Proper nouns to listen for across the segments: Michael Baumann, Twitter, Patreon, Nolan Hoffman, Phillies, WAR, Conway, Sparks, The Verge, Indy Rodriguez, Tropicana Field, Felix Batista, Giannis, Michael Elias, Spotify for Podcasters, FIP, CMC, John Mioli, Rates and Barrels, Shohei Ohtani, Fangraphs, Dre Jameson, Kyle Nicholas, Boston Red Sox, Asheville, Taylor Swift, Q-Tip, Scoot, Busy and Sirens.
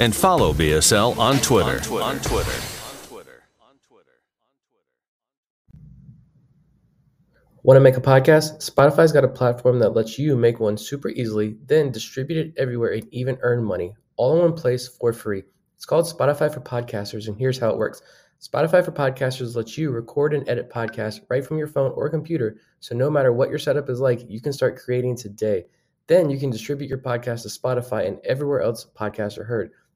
and follow BSL on Twitter. Want to make a podcast? Spotify's got a platform that lets you make one super easily, then distribute it everywhere and even earn money, all in one place for free. It's called Spotify for Podcasters, and here's how it works. Spotify for Podcasters lets you record and edit podcasts right from your phone or computer, so no matter what your setup is like, you can start creating today. Then you can distribute your podcast to Spotify and everywhere else podcasts are heard.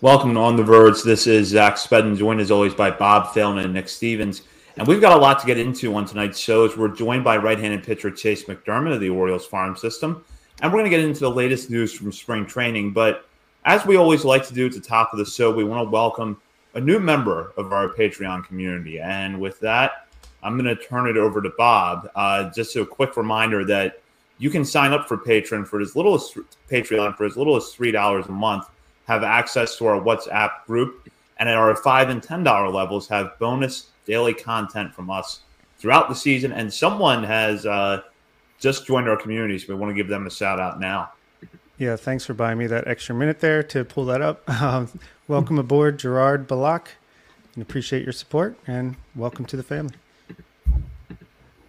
Welcome to On The Verge. This is Zach Spedden, joined as always by Bob Phelan and Nick Stevens. And we've got a lot to get into on tonight's show as we're joined by right-handed pitcher Chayce McDermott of the Orioles farm system. And we're going to get into the latest news from spring training. But as we always like to do at the top of the show, we want to welcome a new member of our Patreon community. And with that, I'm going to turn it over to Bob. Just a quick reminder that you can sign up for Patreon for as little as $3 a month. Have access to our WhatsApp group, and at our $5 and $10 levels have bonus daily content from us throughout the season. And someone has just joined our community, so we want to give them a shout-out now. Yeah, thanks for buying me that extra minute there to pull that up. Welcome aboard, Gerard Balak, and appreciate your support, and welcome to the family.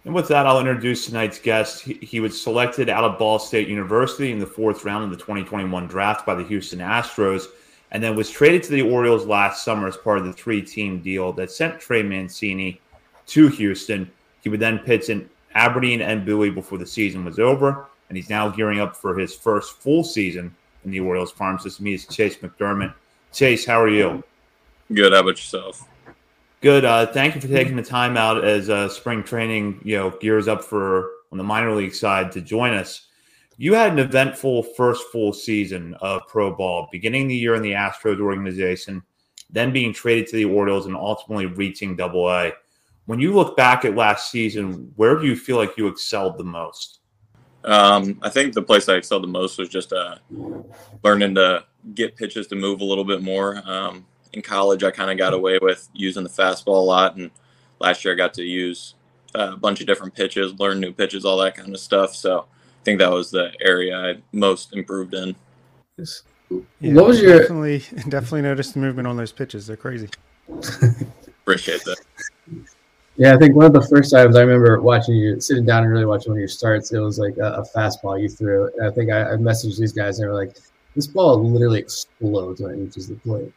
And with that, I'll introduce tonight's guest. He was selected out of Ball State University in the fourth round of the 2021 draft by the Houston Astros, and then was traded to the Orioles last summer as part of the three-team deal that sent Trey Mancini to Houston. He would then pitch in Aberdeen and Bowie before the season was over, and he's now gearing up for his first full season in the Orioles farm system. He is Chayce McDermott. Chayce, how are you? Good. How about yourself? Good. Thank you for taking the time out as spring training, gears up for on the minor league side to join us. You had an eventful first full season of pro ball, beginning the year in the Astros organization, then being traded to the Orioles and ultimately reaching Double-A. When you look back at last season, where do you feel like you excelled the most? I think the place I excelled the most was just learning to get pitches to move a little bit more. In college, I kind of got away with using the fastball a lot, and last year I got to use a bunch of different pitches, learn new pitches, all that kind of stuff. So I think that was the area I most improved in. Yeah, what was your definitely noticed the movement on those pitches? They're crazy. Appreciate that. Yeah, I think one of the first times I remember watching you sitting down and really watching one of your starts, it was like a fastball you threw. And I think I messaged these guys and they were like, this ball literally explodes when it reaches the plate.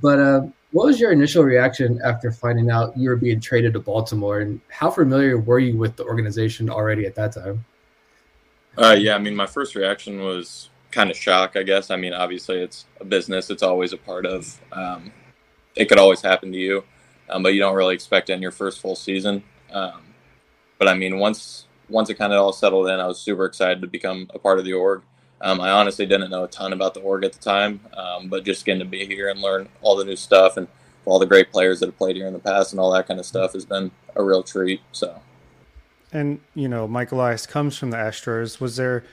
But what was your initial reaction after finding out you were being traded to Baltimore, and how familiar were you with the organization already at that time? Yeah, I mean, my first reaction was kind of shock, I guess. I mean, obviously it's a business. It's always a part of it could always happen to you, but you don't really expect it in your first full season. But I mean, once it kind of all settled in, I was super excited to become a part of the org. I honestly didn't know a ton about the org at the time, but just getting to be here and learn all the new stuff and all the great players that have played here in the past and all that kind of stuff has been a real treat. So, and you know, Michael Elias comes from the Astros. Was there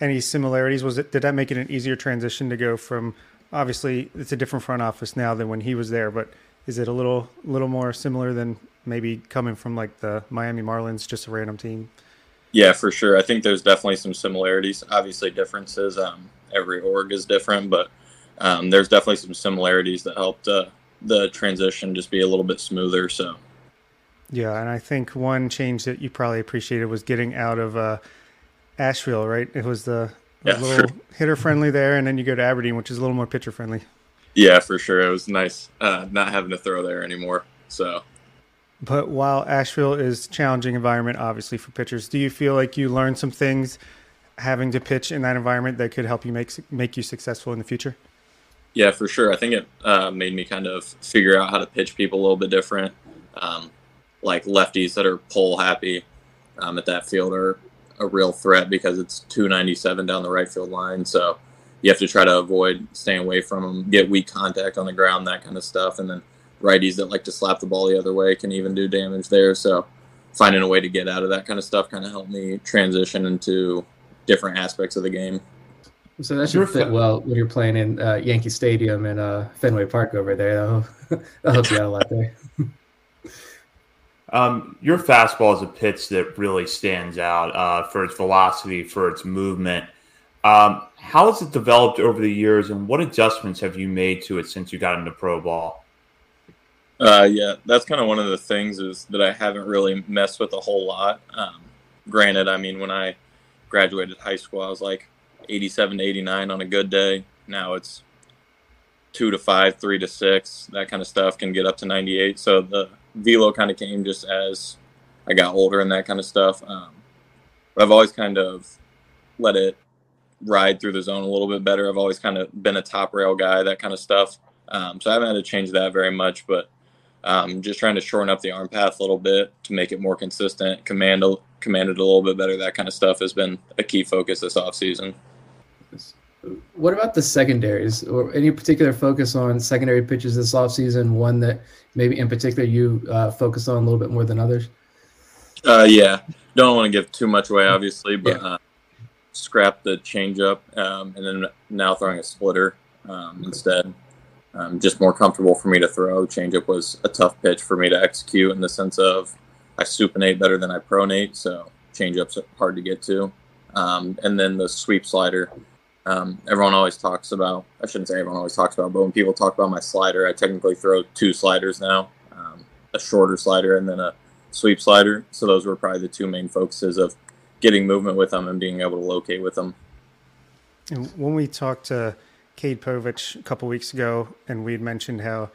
any similarities? Did that make it an easier transition to go from? Obviously, it's a different front office now than when he was there, but is it a little more similar than maybe coming from like the Miami Marlins, just a random team? Yeah, for sure. I think there's definitely some similarities, obviously differences. Every org is different, but there's definitely some similarities that helped the transition just be a little bit smoother. So, yeah. And I think one change that you probably appreciated was getting out of Asheville, right? It was hitter friendly there. And then you go to Aberdeen, which is a little more pitcher friendly. Yeah, for sure. It was nice not having to throw there anymore. So. But while Asheville is a challenging environment, obviously, for pitchers, do you feel like you learned some things having to pitch in that environment that could help you make you successful in the future? Yeah, for sure. I think it made me kind of figure out how to pitch people a little bit different, like lefties that are pull happy at that field are a real threat because it's 297 down the right field line. So you have to try to avoid staying away from them, get weak contact on the ground, that kind of stuff. And then righties that like to slap the ball the other way can even do damage there. So finding a way to get out of that kind of stuff kind of helped me transition into different aspects of the game. So that should fit well when you're playing in Yankee Stadium and Fenway Park over there. That'll help you out a lot there. Your fastball is a pitch that really stands out for its velocity, for its movement. How has it developed over the years, and what adjustments have you made to it since you got into pro ball? Yeah, that's kind of one of the things is that I haven't really messed with a whole lot. Granted, I mean, when I graduated high school, I was like 87 to 89 on a good day. Now it's 2 to 5, 3 to 6, that kind of stuff can get up to 98. So the velo kind of came just as I got older and that kind of stuff. But I've always kind of let it ride through the zone a little bit better. I've always kind of been a top rail guy, that kind of stuff. So I haven't had to change that very much, but just trying to shorten up the arm path a little bit to make it more consistent, command it a little bit better. That kind of stuff has been a key focus this offseason. What about the secondaries or any particular focus on secondary pitches this offseason, one that maybe in particular you focus on a little bit more than others? Yeah, don't want to give too much away, obviously, but scrap the changeup and then now throwing a splitter instead. Just more comfortable for me to throw. Changeup was a tough pitch for me to execute in the sense of I supinate better than I pronate, so changeup's hard to get to. And then the sweep slider. Everyone always talks about, I shouldn't say everyone always talks about, but when people talk about my slider, I technically throw 2 sliders now, a shorter slider and then a sweep slider. So those were probably the two main focuses of getting movement with them and being able to locate with them. And when we talked to Cade Povich a couple weeks ago, and we had mentioned how,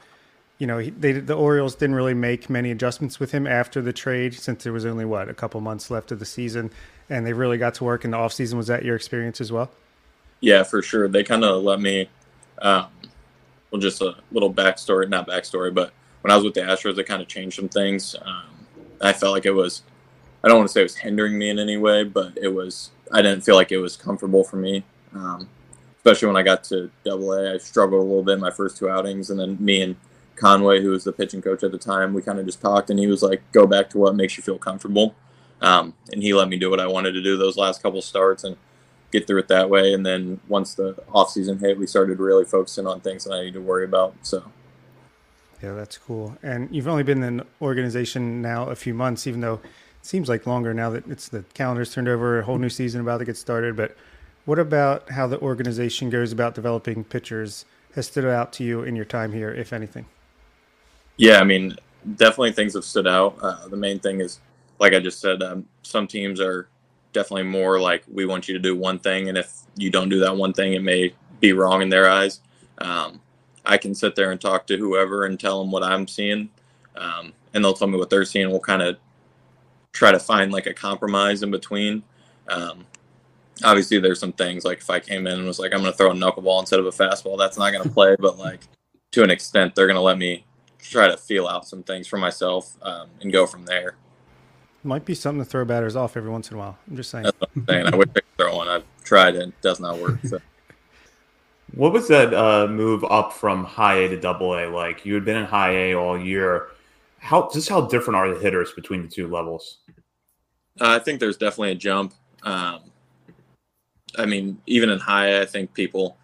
you know, the Orioles didn't really make many adjustments with him after the trade since there was only, a couple months left of the season, and they really got to work in the offseason. Was that your experience as well? Yeah, for sure. They kind of let me, just a little backstory, not backstory, but when I was with the Astros, they kind of changed some things. I felt like it was, I don't want to say it was hindering me in any way, but it was, I didn't feel like it was comfortable for me. Especially when I got to AA, I struggled a little bit in my first 2 outings. And then me and Conway, who was the pitching coach at the time, we kind of just talked, and he was like, go back to what makes you feel comfortable. And he let me do what I wanted to do those last couple starts and get through it that way. And then once the offseason hit, we started really focusing on things that I need to worry about. So, yeah, that's cool. And you've only been in the organization now a few months, even though it seems like longer now that it's the calendar's turned over, a whole new season about to get started. But what about how the organization goes about developing pitchers has stood out to you in your time here, if anything? Yeah, I mean, definitely things have stood out. The main thing is, like I just said, some teams are definitely more like, we want you to do one thing, and if you don't do that one thing, it may be wrong in their eyes. I can sit there and talk to whoever and tell them what I'm seeing, and they'll tell me what they're seeing. We'll kind of try to find like a compromise in between. Obviously, there's some things like if I came in and was like, I'm going to throw a knuckleball instead of a fastball, that's not going to play. But like to an extent, they're going to let me try to feel out some things for myself and go from there. Might be something to throw batters off every once in a while. I'm just saying. That's what I'm saying. I wish I could throw one. I've tried and it does not work. So. What was that move up from high A to double A like? You had been in high A all year. How different are the hitters between the two levels? I think there's definitely a jump. I mean, even in high A, I think people,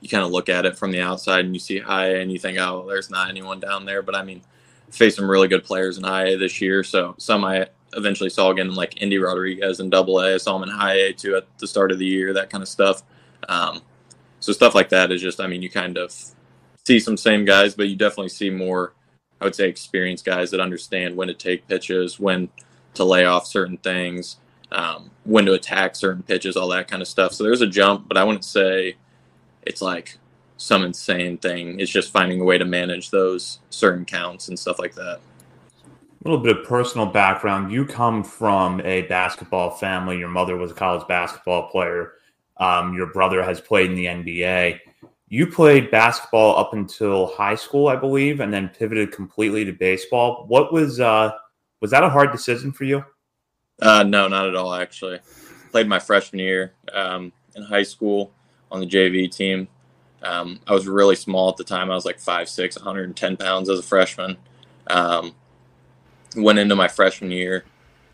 you kind of look at it from the outside and you see high A and you think, oh, there's not anyone down there. But, I mean, faced some really good players in high A this year. So some I eventually saw again, like Indy Rodriguez in double A. I saw him in high A, too, at the start of the year, that kind of stuff. So stuff like that is just, I mean, you kind of see some same guys, but you definitely see more, I would say, experienced guys that understand when to take pitches, when to lay off certain things, when to attack certain pitches, all that kind of stuff. So there's a jump, but I wouldn't say it's like some insane thing. It's just finding a way to manage those certain counts and stuff like that. A little bit of personal background. You come from a basketball family. Your mother was a college basketball player. Your brother has played in the NBA. You played basketball up until high school, I believe, and then pivoted completely to baseball. What was that a hard decision for you? No, not at all, actually. Played my freshman year in high school on the JV team. I was really small at the time. I was like 5'6", 110 pounds as a freshman. Went into my freshman year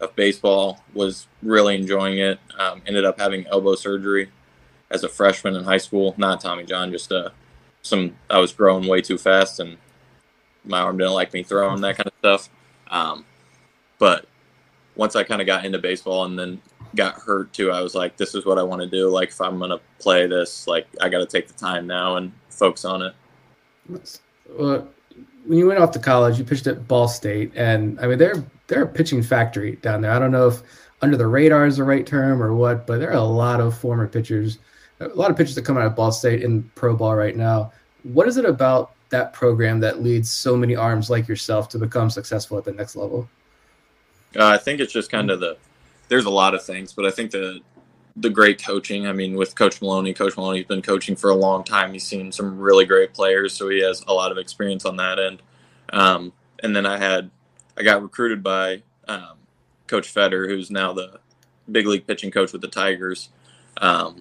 of baseball, was really enjoying it. Ended up having elbow surgery as a freshman in high school. Not Tommy John, just I was growing way too fast and my arm didn't like me throwing, that kind of stuff. But once I kind of got into baseball and then got hurt too, I was like, this is what I want to do. Like, if I'm going to play this, like, I got to take the time now and focus on it. Well, when you went off to college, you pitched at Ball State, and I mean, they're a pitching factory down there. I don't know if under the radar is the right term or what, but there are a lot of pitchers that come out of Ball State in pro ball right now. What is it about that program that leads so many arms like yourself to become successful at the next level? I think it's just kind of there's a lot of things, but I think the great coaching, I mean, with Coach Maloney's been coaching for a long time. He's seen some really great players, so he has a lot of experience on that end. And then I got recruited by Coach Fetter, who's now the big league pitching coach with the Tigers. And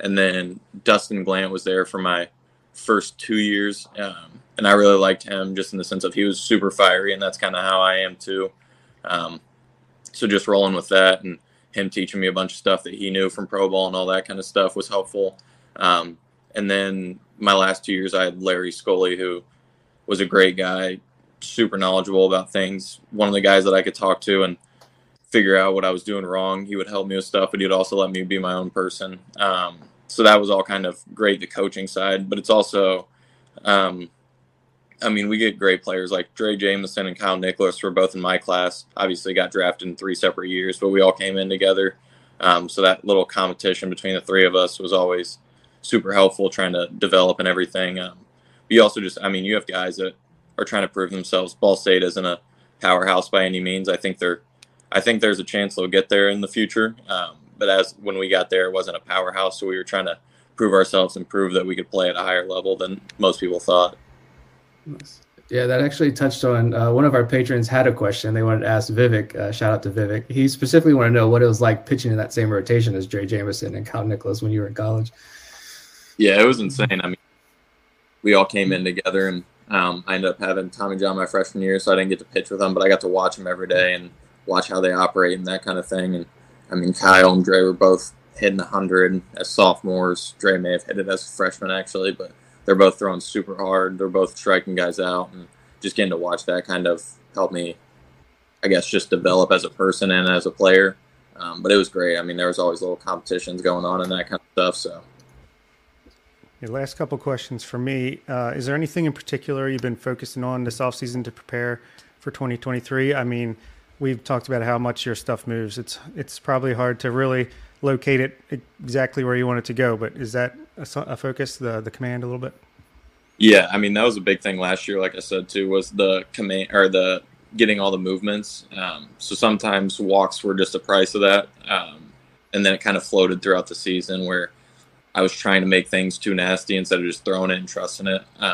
then Dustin Glant was there for my first 2 years. And I really liked him just in the sense of he was super fiery, and that's kind of how I am too. So just rolling with that and him teaching me a bunch of stuff that he knew from pro ball and all that kind of stuff was helpful. And then my last 2 years, I had Larry Scully, who was a great guy, super knowledgeable about things. One of the guys that I could talk to and figure out what I was doing wrong. He would help me with stuff, but he'd also let me be my own person. So that was all kind of great, the coaching side, but it's also, I mean, we get great players like Dre Jameson and Kyle Nicholas were both in my class, obviously got drafted in three separate years, but we all came in together. So that little competition between the three of us was always super helpful, trying to develop and everything. But you also just, I mean, you have guys that are trying to prove themselves. Ball State isn't a powerhouse by any means. I think there's a chance they'll get there in the future. But as when we got there, it wasn't a powerhouse. So we were trying to prove ourselves and prove that we could play at a higher level than most people thought. Yeah, that actually touched on one of our patrons had a question they wanted to ask Vivek. Shout out to Vivek. He specifically wanted to know what it was like pitching in that same rotation as Dre Jameson and Kyle Nicholas when you were in college. Yeah, it was insane. I mean, we all came in together, and I ended up having Tommy John my freshman year, so I didn't get to pitch with him, but I got to watch them every day and watch how they operate and that kind of thing. And I mean, Kyle and Dre were both hitting 100 as sophomores. Dre may have hit it as a freshman, actually, but they're both throwing super hard. They're both striking guys out, and just getting to watch that kind of helped me, I guess, just develop as a person and as a player. But it was great. I mean, there was always little competitions going on and that kind of stuff. So, your last couple questions for me: is there anything in particular you've been focusing on this offseason to prepare for 2023? I mean, we've talked about how much your stuff moves. It's probably hard to really locate it exactly where you want it to go, but is that a focus, the command a little bit? Yeah, I mean, that was a big thing last year, like I said too, was the command or the getting all the movements. So sometimes walks were just the price of that, and then it kind of floated throughout the season where I was trying to make things too nasty instead of just throwing it and trusting it. So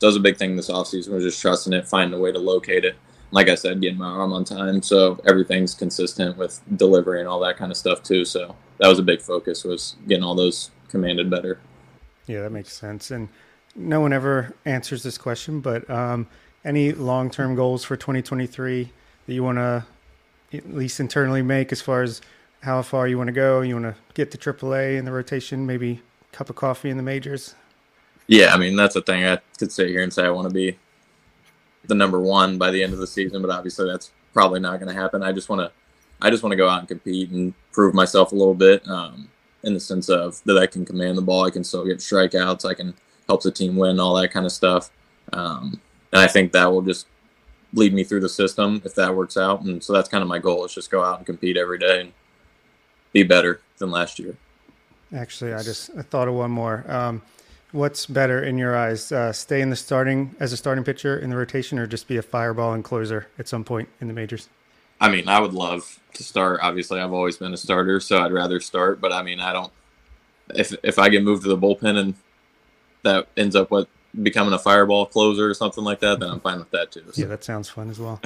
that was a big thing this offseason, was just trusting it, finding a way to locate it. like I said, getting my arm on time. So everything's consistent with delivery and all that kind of stuff too. So that was a big focus, was getting all those commanded better. Yeah, that makes sense. And no one ever answers this question, but any long-term goals for 2023 that you want to at least internally make as far as how far you want to go? You want to get to AAA in the rotation, maybe a cup of coffee in the majors? Yeah, I mean, that's the thing. I could sit here and say I want to be the number one by the end of the season, but obviously that's probably not going to happen. I just want to go out and compete and prove myself a little bit, in the sense of that I can command the ball, I can still get strikeouts, I can help the team win, all that kind of stuff. And I think that will just lead me through the system if that works out. And so that's kind of my goal, is just go out and compete every day and be better than last year. Actually, I thought of one more. What's better in your eyes, stay in the starting as a starting pitcher in the rotation, or just be a fireball and closer at some point in the majors? I mean, I would love to start. Obviously, I've always been a starter, so I'd rather start. But I mean, I don't. If I get moved to the bullpen and that ends up with becoming a fireball closer or something like that, then I'm fine with that too. So. Yeah, that sounds fun as well.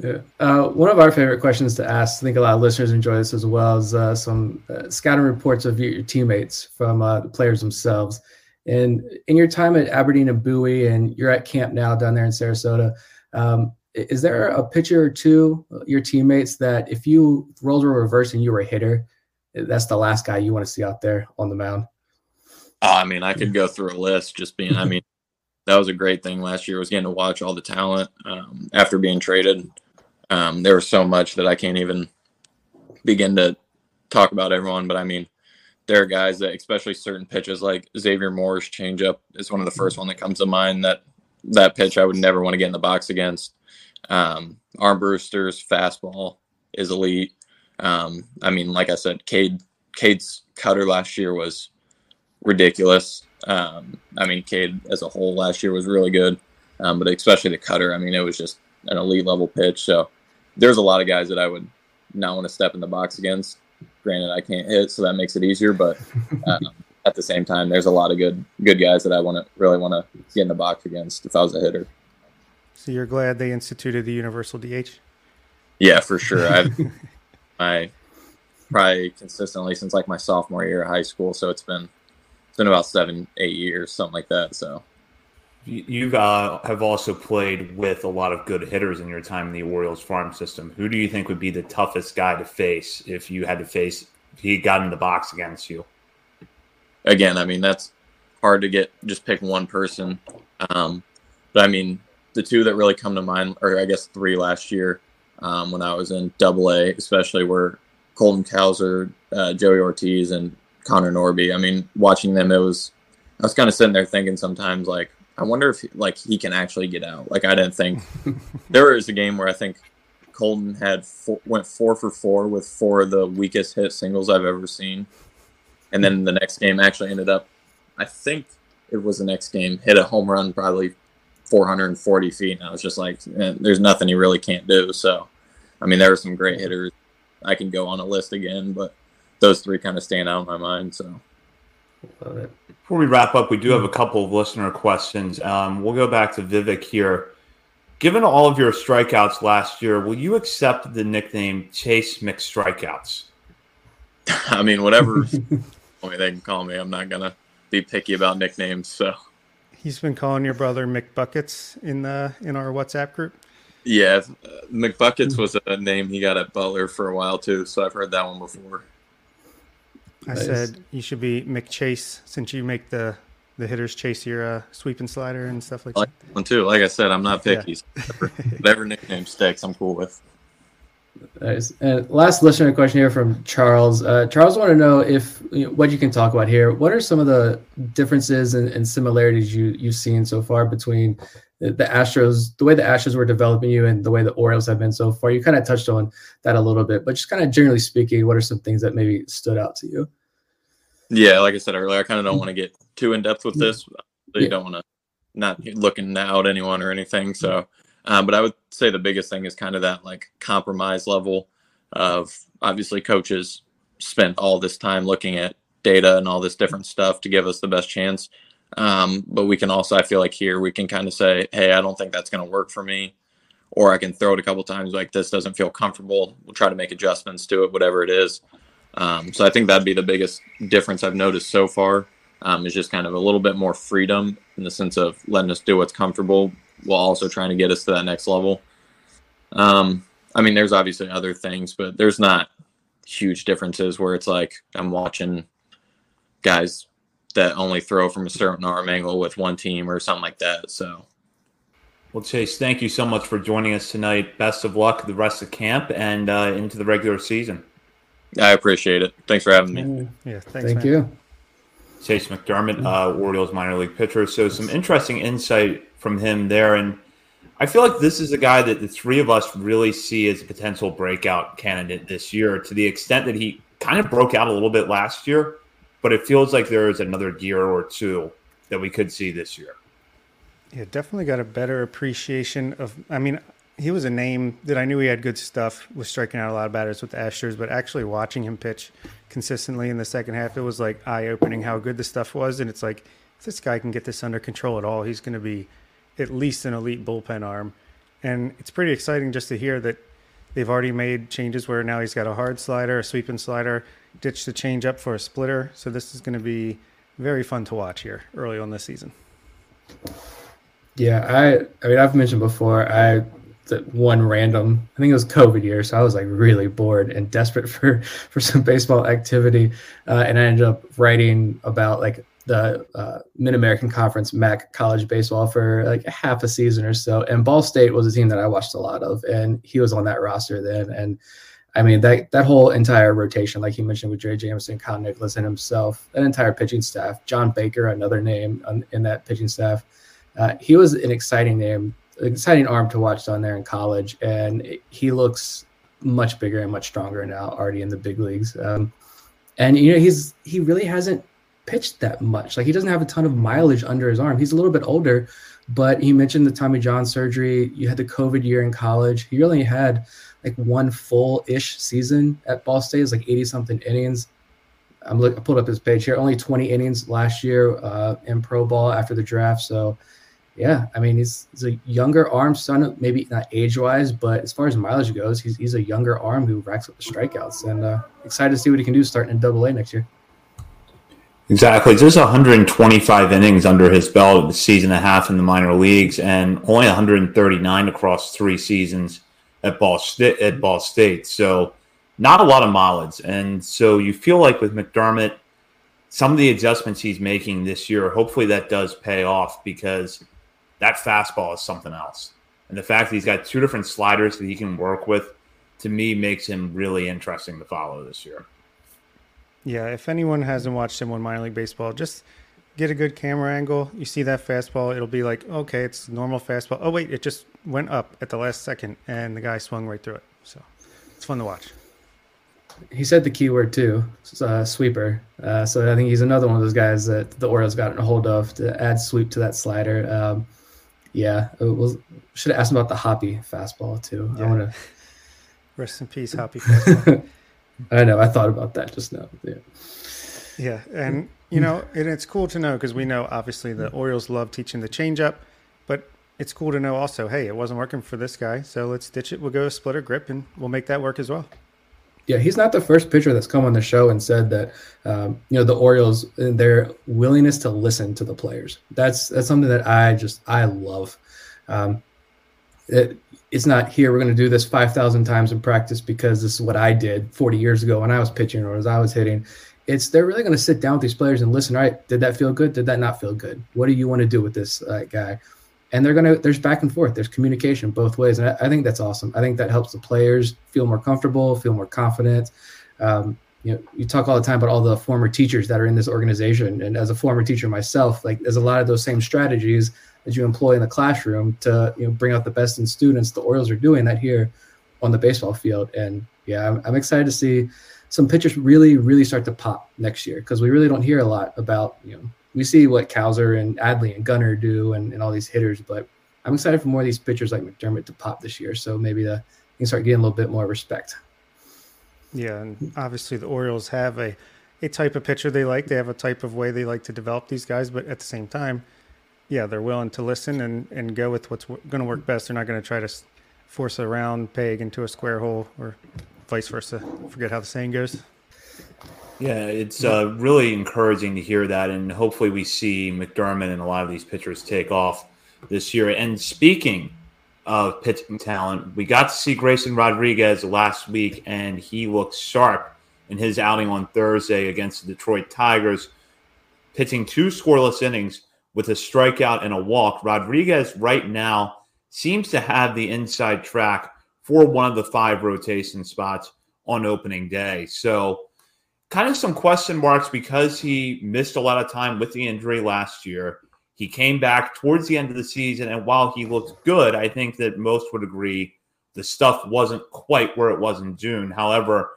Yeah. One of our favorite questions to ask, I think a lot of listeners enjoy this as well, is some scouting reports of your teammates from the players themselves. And in your time at Aberdeen and Bowie, and you're at camp now down there in Sarasota, is there a pitcher or two, your teammates, that if you rolled a reverse and you were a hitter, that's the last guy you want to see out there on the mound? Oh, I mean, I could go through a list just being, I mean, that was a great thing last year, was getting to watch all the talent after being traded. There was so much that I can't even begin to talk about everyone. But I mean, there are guys that, especially certain pitches like Xavier Moore's changeup is one of the first one that comes to mind, that pitch I would never want to get in the box against. Arm Brewster's fastball is elite. I mean, like I said, Cade's cutter last year was ridiculous. I mean, Cade as a whole last year was really good, but especially the cutter, I mean, it was just an elite level pitch. So there's a lot of guys that I would not want to step in the box against. Granted, I can't hit, so that makes it easier, but at the same time, there's a lot of good guys that I really want to get in the box against if I was a hitter. So you're glad they instituted the universal DH? Yeah, for sure. I probably consistently since like my sophomore year of high school, so it's been about 7-8 years, something like that. So you have also played with a lot of good hitters in your time in the Orioles farm system. Who do you think would be the toughest guy to face if he got in the box against you? Again, I mean, that's hard to get, just pick one person. But I mean, the two that really come to mind, or I guess three last year when I was in AA, especially, were Colton Cowser, Joey Ortiz, and Connor Norby. I mean, watching them, I was kind of sitting there thinking sometimes, like, I wonder if he can actually get out. Like, I didn't think there was a game where I think Colton went 4 for 4 with 4 of the weakest hit singles I've ever seen. And then the next game actually ended up, I think it was the next game, hit a home run, probably 440 feet. And I was just like, there's nothing he really can't do. So, I mean, there were some great hitters. I can go on a list again, but those three kind of stand out in my mind. So, love it. Before we wrap up, we do have a couple of listener questions. We'll go back to Vivek here. Given all of your strikeouts last year, will you accept the nickname Chayce McStrikeouts? I mean, whatever they can call me, I'm not gonna be picky about nicknames. So he's been calling your brother McBuckets in our WhatsApp group. Yeah, McBuckets was a name he got at Butler for a while too, so I've heard that one before. I said you should be McChase, since you make the hitters chase your sweep and slider and stuff like that. One too. Like I said, I'm not picky. Yeah. So whatever nickname sticks, I'm cool with. Nice. And last listener question here from Charles. Charles wanted to know what you can talk about here. What are some of the differences and similarities you've seen so far between the Astros, the way the Astros were developing you, and the way the Orioles have been so far? You kind of touched on that a little bit, but just kind of generally speaking, what are some things that maybe stood out to you? Yeah, like I said earlier, I kind of don't want to get too in depth with this. You don't want to not looking out anyone or anything. So, but I would say the biggest thing is kind of that like compromise level of, obviously, coaches spent all this time looking at data and all this different stuff to give us the best chance. But we can also, I feel like here we can kind of say, hey, I don't think that's going to work for me. or I can throw it a couple times like this doesn't feel comfortable. We'll try to make adjustments to it, whatever it is. So I think that'd be the biggest difference I've noticed so far, is just kind of a little bit more freedom in the sense of letting us do what's comfortable while also trying to get us to that next level. I mean, there's obviously other things, but there's not huge differences where it's like I'm watching guys that only throw from a certain arm angle with one team or something like that. So, well, Chayce, thank you so much for joining us tonight. Best of luck the rest of camp and into the regular season. I appreciate it. Thanks for having me. Yeah, thanks. Thank you. Chayce McDermott, Orioles minor league pitcher. So some interesting insight from him there. And I feel like this is a guy that the three of us really see as a potential breakout candidate this year, to the extent that he kind of broke out a little bit last year, but it feels like there is another year or two that we could see this year. Yeah, definitely got a better appreciation of, I mean, he was a name that I knew he had good stuff, was striking out a lot of batters with the Astros, but actually watching him pitch consistently in the second half, it was like eye-opening how good the stuff was. And it's like, if this guy can get this under control at all, he's going to be at least an elite bullpen arm. And it's pretty exciting just to hear that they've already made changes where now he's got a hard slider, a sweeping slider, ditched the changeup for a splitter. So this is going to be very fun to watch here early on this season. Yeah, I mean, I've mentioned before, that one random, I think it was COVID year, so I was like really bored and desperate for some baseball activity, and I ended up writing about like the Mid-American Conference MAC college baseball for like half a season or so, and Ball State was a team that I watched a lot of, and he was on that roster then. And I mean, that whole entire rotation, like you mentioned, with Dre Jameson, Kyle Nicholas, and himself, that entire pitching staff, John Baker, another name in that pitching staff, he was an exciting name, exciting arm to watch down there in college, and he looks much bigger and much stronger now, already in the big leagues. And you know, he really hasn't pitched that much. Like, he doesn't have a ton of mileage under his arm. He's a little bit older, but he mentioned the Tommy John surgery. You had the COVID year in college. He only had like one full-ish season at Ball State. It's like 80 something innings. I pulled up his page here. Only 20 innings last year in pro ball after the draft. So. Yeah, I mean, he's a younger arm, son, maybe not age-wise, but as far as mileage goes, he's a younger arm who racks up the strikeouts, and excited to see what he can do starting in Double A next year. Exactly. There's 125 innings under his belt, a season and a half in the minor leagues, and only 139 across three seasons at Ball State. So not a lot of mileage. And so you feel like with McDermott, some of the adjustments he's making this year, hopefully that does pay off, because – that fastball is something else. And the fact that he's got two different sliders that he can work with, to me, makes him really interesting to follow this year. Yeah, if anyone hasn't watched him on minor league baseball, just get a good camera angle. You see that fastball, it'll be like, okay, it's normal fastball. Oh, wait, it just went up at the last second, and the guy swung right through it. So it's fun to watch. He said the key word too, sweeper. So I think he's another one of those guys that the Orioles gotten a hold of to add sweep to that slider. Yeah, should have asked him about the Hoppy fastball too. Yeah. I want to rest in peace, Hoppy fastball. I know. I thought about that just now. Yeah, and you know, and it's cool to know, because we know obviously the Orioles love teaching the changeup, but it's cool to know also, hey, it wasn't working for this guy, so let's ditch it. We'll go splitter grip, and we'll make that work as well. Yeah, he's not the first pitcher that's come on the show and said that, you know, the Orioles and their willingness to listen to the players. That's something that I love. It's not here, we're going to do this 5,000 times in practice because this is what I did 40 years ago when I was pitching or as I was hitting. They're really going to sit down with these players and listen. All right, did that feel good? Did that not feel good? What do you want to do with this guy? And there's back and forth. There's communication both ways. And I think that's awesome. I think that helps the players feel more comfortable, feel more confident. You know, you talk all the time about all the former teachers that are in this organization. And as a former teacher myself, like, there's a lot of those same strategies that you employ in the classroom to, you know, bring out the best in students. The Orioles are doing that here on the baseball field. And yeah, I'm excited to see some pitchers really, really start to pop next year, because we really don't hear a lot about, you know, we see what Cowser and Adley and Gunner do and all these hitters, but I'm excited for more of these pitchers like McDermott to pop this year. So maybe you can start getting a little bit more respect. Yeah, and obviously the Orioles have a type of pitcher they like. They have a type of way they like to develop these guys, but at the same time, yeah, they're willing to listen and go with what's going to work best. They're not going to try to force a round peg into a square hole, or vice versa. I forget how the saying goes. Yeah, it's really encouraging to hear that, and hopefully we see McDermott and a lot of these pitchers take off this year. And speaking of pitching talent, we got to see Grayson Rodriguez last week, and he looked sharp in his outing on Thursday against the Detroit Tigers, pitching two scoreless innings with a strikeout and a walk. Rodriguez right now seems to have the inside track for one of the five rotation spots on opening day. So kind of some question marks because he missed a lot of time with the injury last year. He came back towards the end of the season, and while he looked good, I think that most would agree the stuff wasn't quite where it was in June. However,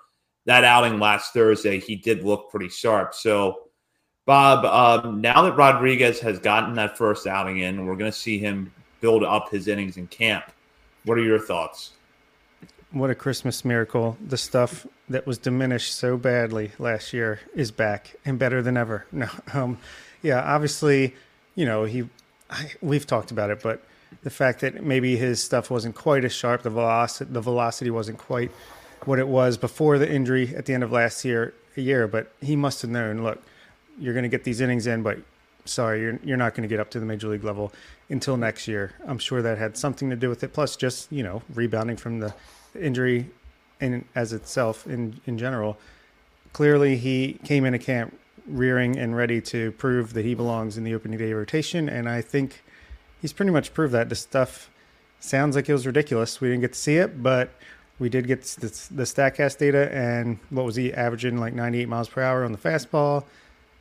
that outing last Thursday, he did look pretty sharp. So, Bob, now that Rodriguez has gotten that first outing in, we're going to see him build up his innings in camp. What are your thoughts? What a Christmas miracle. The stuff that was diminished so badly last year is back and better than ever. No, yeah, obviously, you know, we've talked about it, but the fact that maybe his stuff wasn't quite as sharp, the velocity wasn't quite what it was before the injury at the end of last year, but he must have known, look, you're going to get these innings in, but sorry, you're not going to get up to the major league level until next year. I'm sure that had something to do with it. Plus just, you know, rebounding from the injury in as itself in general. Clearly he came into camp rearing and ready to prove that he belongs in the opening day rotation. And I think he's pretty much proved that. The stuff sounds like it was ridiculous. We didn't get to see it, but we did get the Statcast data, and what was he averaging, like 98 miles per hour on the fastball.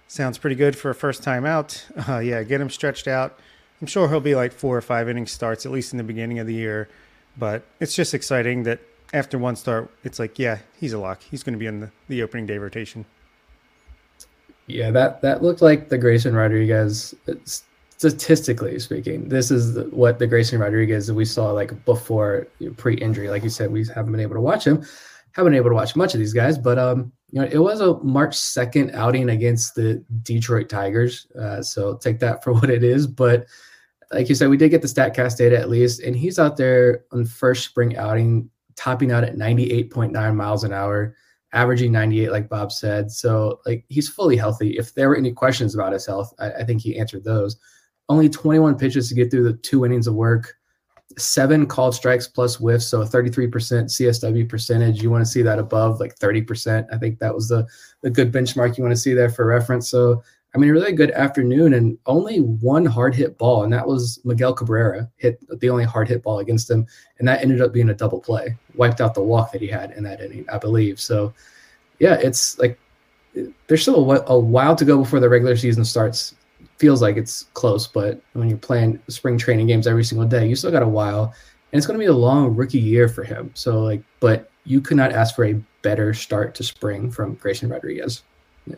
Sounds pretty good for a first time out. Yeah, get him stretched out. I'm sure he'll be like 4 or 5 inning starts, at least in the beginning of the year. But it's just exciting that after one start, it's like, yeah, he's a lock. He's going to be in the opening day rotation. Yeah, that looked like the Grayson Rodriguez, statistically speaking. This is what the Grayson Rodriguez that we saw like before pre-injury. Like you said, we haven't been able to watch him. Haven't been able to watch much of these guys, but you know, it was a March 2nd outing against the Detroit Tigers, so take that for what it is. But like you said, we did get the Statcast data at least, and he's out there on first spring outing, topping out at 98.9 miles an hour, averaging 98, like Bob said. So like he's fully healthy. If there were any questions about his health, I think he answered those. Only 21 pitches to get through the 2 innings of work, 7 called strikes plus whiffs, so a 33% CSW percentage. You want to see that above like 30%. I think that was the good benchmark you want to see there for reference. So, I mean, a really good afternoon, and only one hard hit ball, and that was Miguel Cabrera hit the only hard hit ball against him, and that ended up being a double play. Wiped out the walk that he had in that inning, I believe. So, yeah, it's like there's still a while to go before the regular season starts. Feels like it's close, but when you're playing spring training games every single day, you still got a while, and it's going to be a long rookie year for him. So like, but you could not ask for a better start to spring from Grayson Rodriguez. Yeah.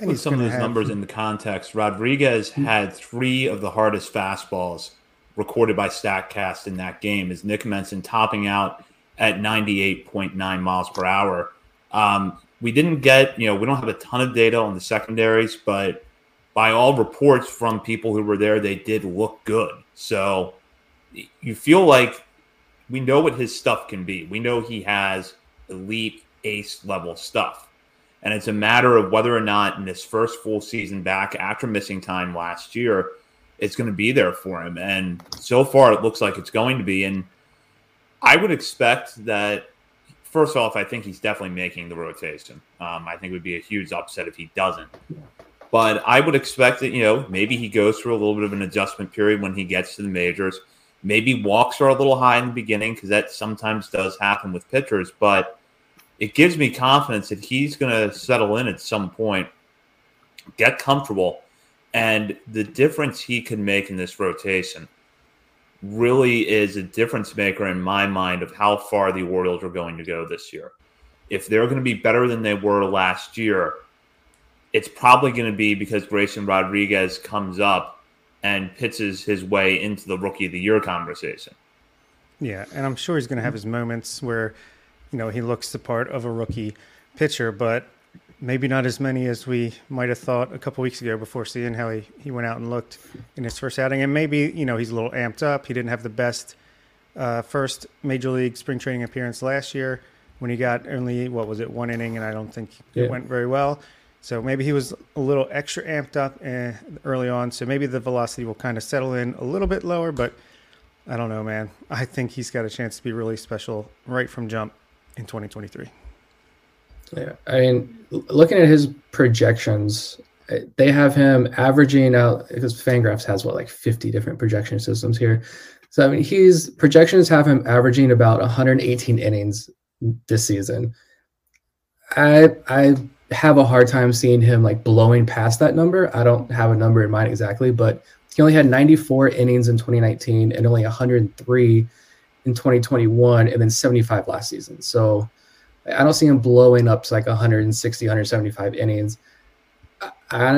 And put some of those numbers in the context. Rodriguez had 3 of the hardest fastballs recorded by Statcast in that game, as Nick mentioned, topping out at 98.9 miles per hour. We didn't get, you know, we don't have a ton of data on the secondaries, but by all reports from people who were there, they did look good. So you feel like we know what his stuff can be. We know he has elite ace-level stuff. And it's a matter of whether or not in his first full season back after missing time last year, it's going to be there for him. And so far, it looks like it's going to be. And I would expect that, first off, I think he's definitely making the rotation. I think it would be a huge upset if he doesn't. But I would expect that, you know, maybe he goes through a little bit of an adjustment period when he gets to the majors. Maybe walks are a little high in the beginning because that sometimes does happen with pitchers. But it gives me confidence that he's going to settle in at some point, get comfortable. And the difference he can make in this rotation really is a difference maker in my mind of how far the Orioles are going to go this year. If they're going to be better than they were last year, it's probably going to be because Grayson Rodriguez comes up and pitches his way into the Rookie of the Year conversation. Yeah, and I'm sure he's going to have his moments where, you know, he looks the part of a rookie pitcher, but maybe not as many as we might have thought a couple weeks ago before seeing how he went out and looked in his first outing. And maybe, you know, he's a little amped up. He didn't have the best first Major League spring training appearance last year when he got only, what was it, one inning, and I don't think it went very well. So maybe he was a little extra amped up early on, so maybe the velocity will kind of settle in a little bit lower, but I don't know, man. I think he's got a chance to be really special right from jump in 2023. Yeah, I mean, looking at his projections, they have him averaging out, because Fangraphs has, what, like 50 different projection systems here. So, I mean, his projections have him averaging about 118 innings this season. I have a hard time seeing him, like, blowing past that number. I don't have a number in mind exactly, but he only had 94 innings in 2019 and only 103 in 2021 and then 75 last season. So I don't see him blowing up to like 160, 175 innings. I don't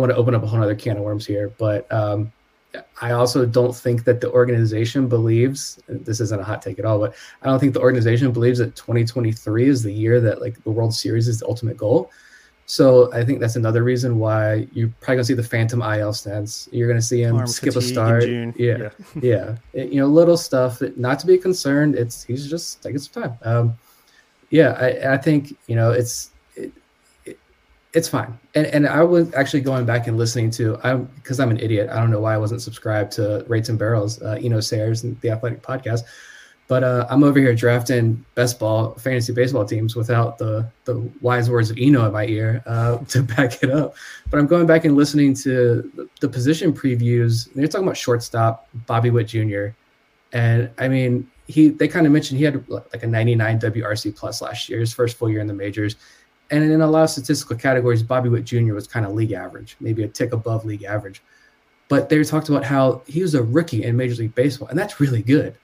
want to open up a whole other can of worms here, but I also don't think that the organization believes, this isn't a hot take at all, but I don't think the organization believes that 2023 is the year that like the World Series is the ultimate goal. So I think that's another reason why you're probably gonna see the phantom IL stance. You're gonna see him skip a start. Yeah. You know, little stuff. Not to be concerned. He's just taking some time. I think it's it's fine. And I was actually going back and listening to because I'm an idiot. I don't know why I wasn't subscribed to Rates and Barrels, Eno Sayers and the Athletic Podcast. But I'm over here drafting best ball fantasy baseball teams without the wise words of Eno in my ear to back it up. But I'm going back and listening to the position previews. They're talking about shortstop Bobby Witt Jr. And I mean, they kind of mentioned he had like a 99 WRC plus last year, his first full year in the majors. And in a lot of statistical categories, Bobby Witt Jr. was kind of league average, maybe a tick above league average. But they talked about how he was a rookie in Major League Baseball, and that's really good.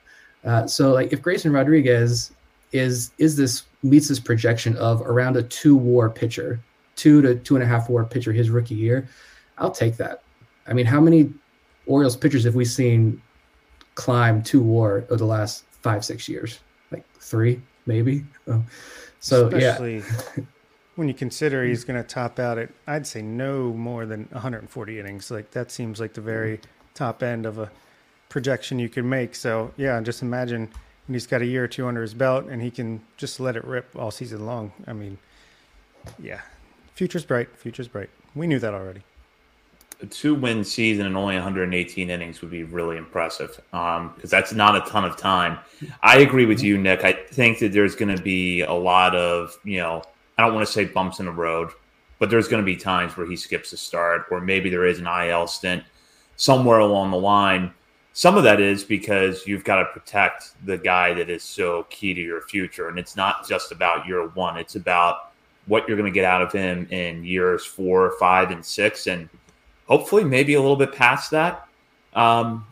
So like if Grayson Rodriguez meets this projection of around a 2 WAR pitcher, 2 to 2.5 WAR pitcher his rookie year, I'll take that. I mean, how many Orioles pitchers have we seen climb 2 WAR over the last 5-6 years? Like 3, maybe. So especially when you consider he's going to top out at, I'd say no more than 140 innings. Like that seems like the very top end of a projection you can make. So yeah, just imagine when he's got a year or two under his belt and he can just let it rip all season long. I mean, yeah, future's bright. We knew that already. A 2-win season and only 118 innings would be really impressive because that's not a ton of time. I agree with you, Nick. I think that there's going to be a lot of, I don't want to say bumps in the road, but there's going to be times where he skips a start or maybe there is an IL stint somewhere along the line. Some of that is because you've got to protect the guy that is so key to your future. And it's not just about year one. It's about what you're going to get out of him in years 4, 5, and 6, and hopefully maybe a little bit past that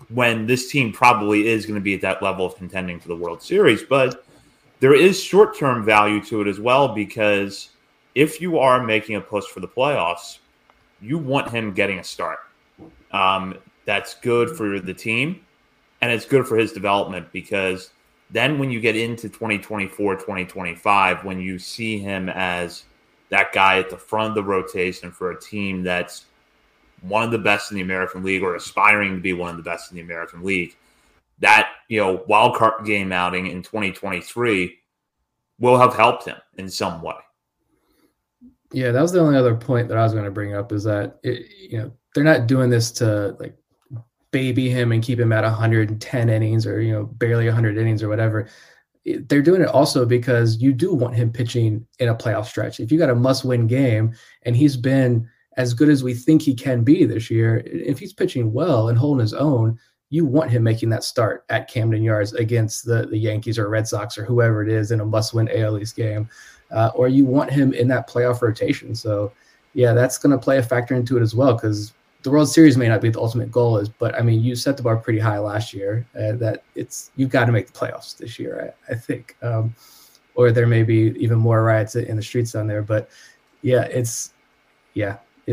when this team probably is going to be at that level of contending for the World Series. But there is short-term value to it as well, because if you are making a push for the playoffs, you want him getting a start. That's good for the team, and it's good for his development, because then when you get into 2024, 2025, when you see him as that guy at the front of the rotation for a team that's one of the best in the American League or aspiring to be one of the best in the American League, that wild card game outing in 2023 will have helped him in some way. Yeah, that was the only other point that I was going to bring up, is that they're not doing this to like baby him and keep him at 110 innings or barely 100 innings or whatever. They're doing it also because you do want him pitching in a playoff stretch. If you got a must-win game and he's been as good as we think he can be this year, if he's pitching well and holding his own, you want him making that start at Camden Yards against the Yankees or Red Sox or whoever it is in a must-win AL East game, or you want him in that playoff rotation. So yeah, that's going to play a factor into it as well, because the World Series may not be the ultimate goal, but I mean, you set the bar pretty high last year. You've got to make the playoffs this year, I think, or there may be even more riots in the streets down there. But yeah, like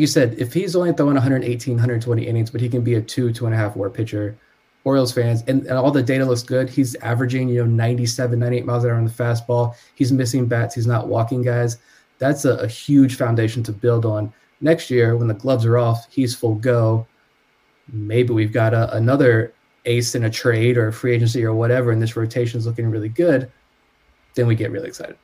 you said, if he's only throwing 118, 120 innings, but he can be a 2.5 WAR pitcher, Orioles fans, and all the data looks good. He's averaging 97, 98 miles an hour on the fastball. He's missing bats. He's not walking guys. That's a huge foundation to build on. Next year, when the gloves are off, he's full go. Maybe we've got another ace in a trade or a free agency or whatever, and this rotation is looking really good, then we get really excited.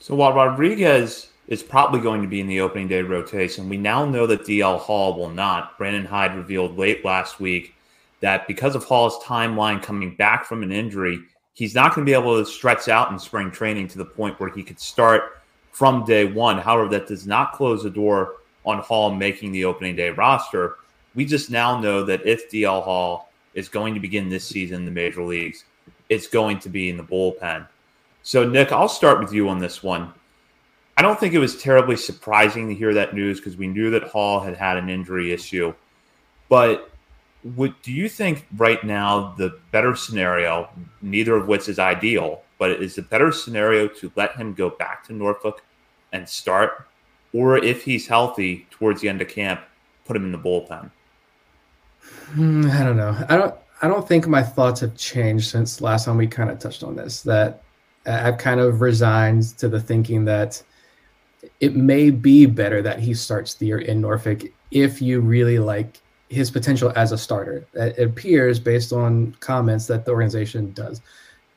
So while Rodriguez is probably going to be in the opening day rotation, we now know that D.L. Hall will not. Brandon Hyde revealed late last week that because of Hall's timeline coming back from an injury, he's not going to be able to stretch out in spring training to the point where he could start from day one. However, that does not close the door on Hall making the opening day roster. We just now know that if D.L. Hall is going to begin this season in the major leagues, it's going to be in the bullpen. So, Nick, I'll start with you on this one. I don't think it was terribly surprising to hear that news because we knew that Hall had had an injury issue. But do you think right now the better scenario, neither of which is ideal, but is the better scenario to let him go back to Norfolk and start? Or if he's healthy towards the end of camp, put him in the bullpen? I don't know. I don't think my thoughts have changed since last time we kind of touched on this, that I've kind of resigned to the thinking that it may be better that he starts the year in Norfolk if you really like his potential as a starter. It appears based on comments that the organization does.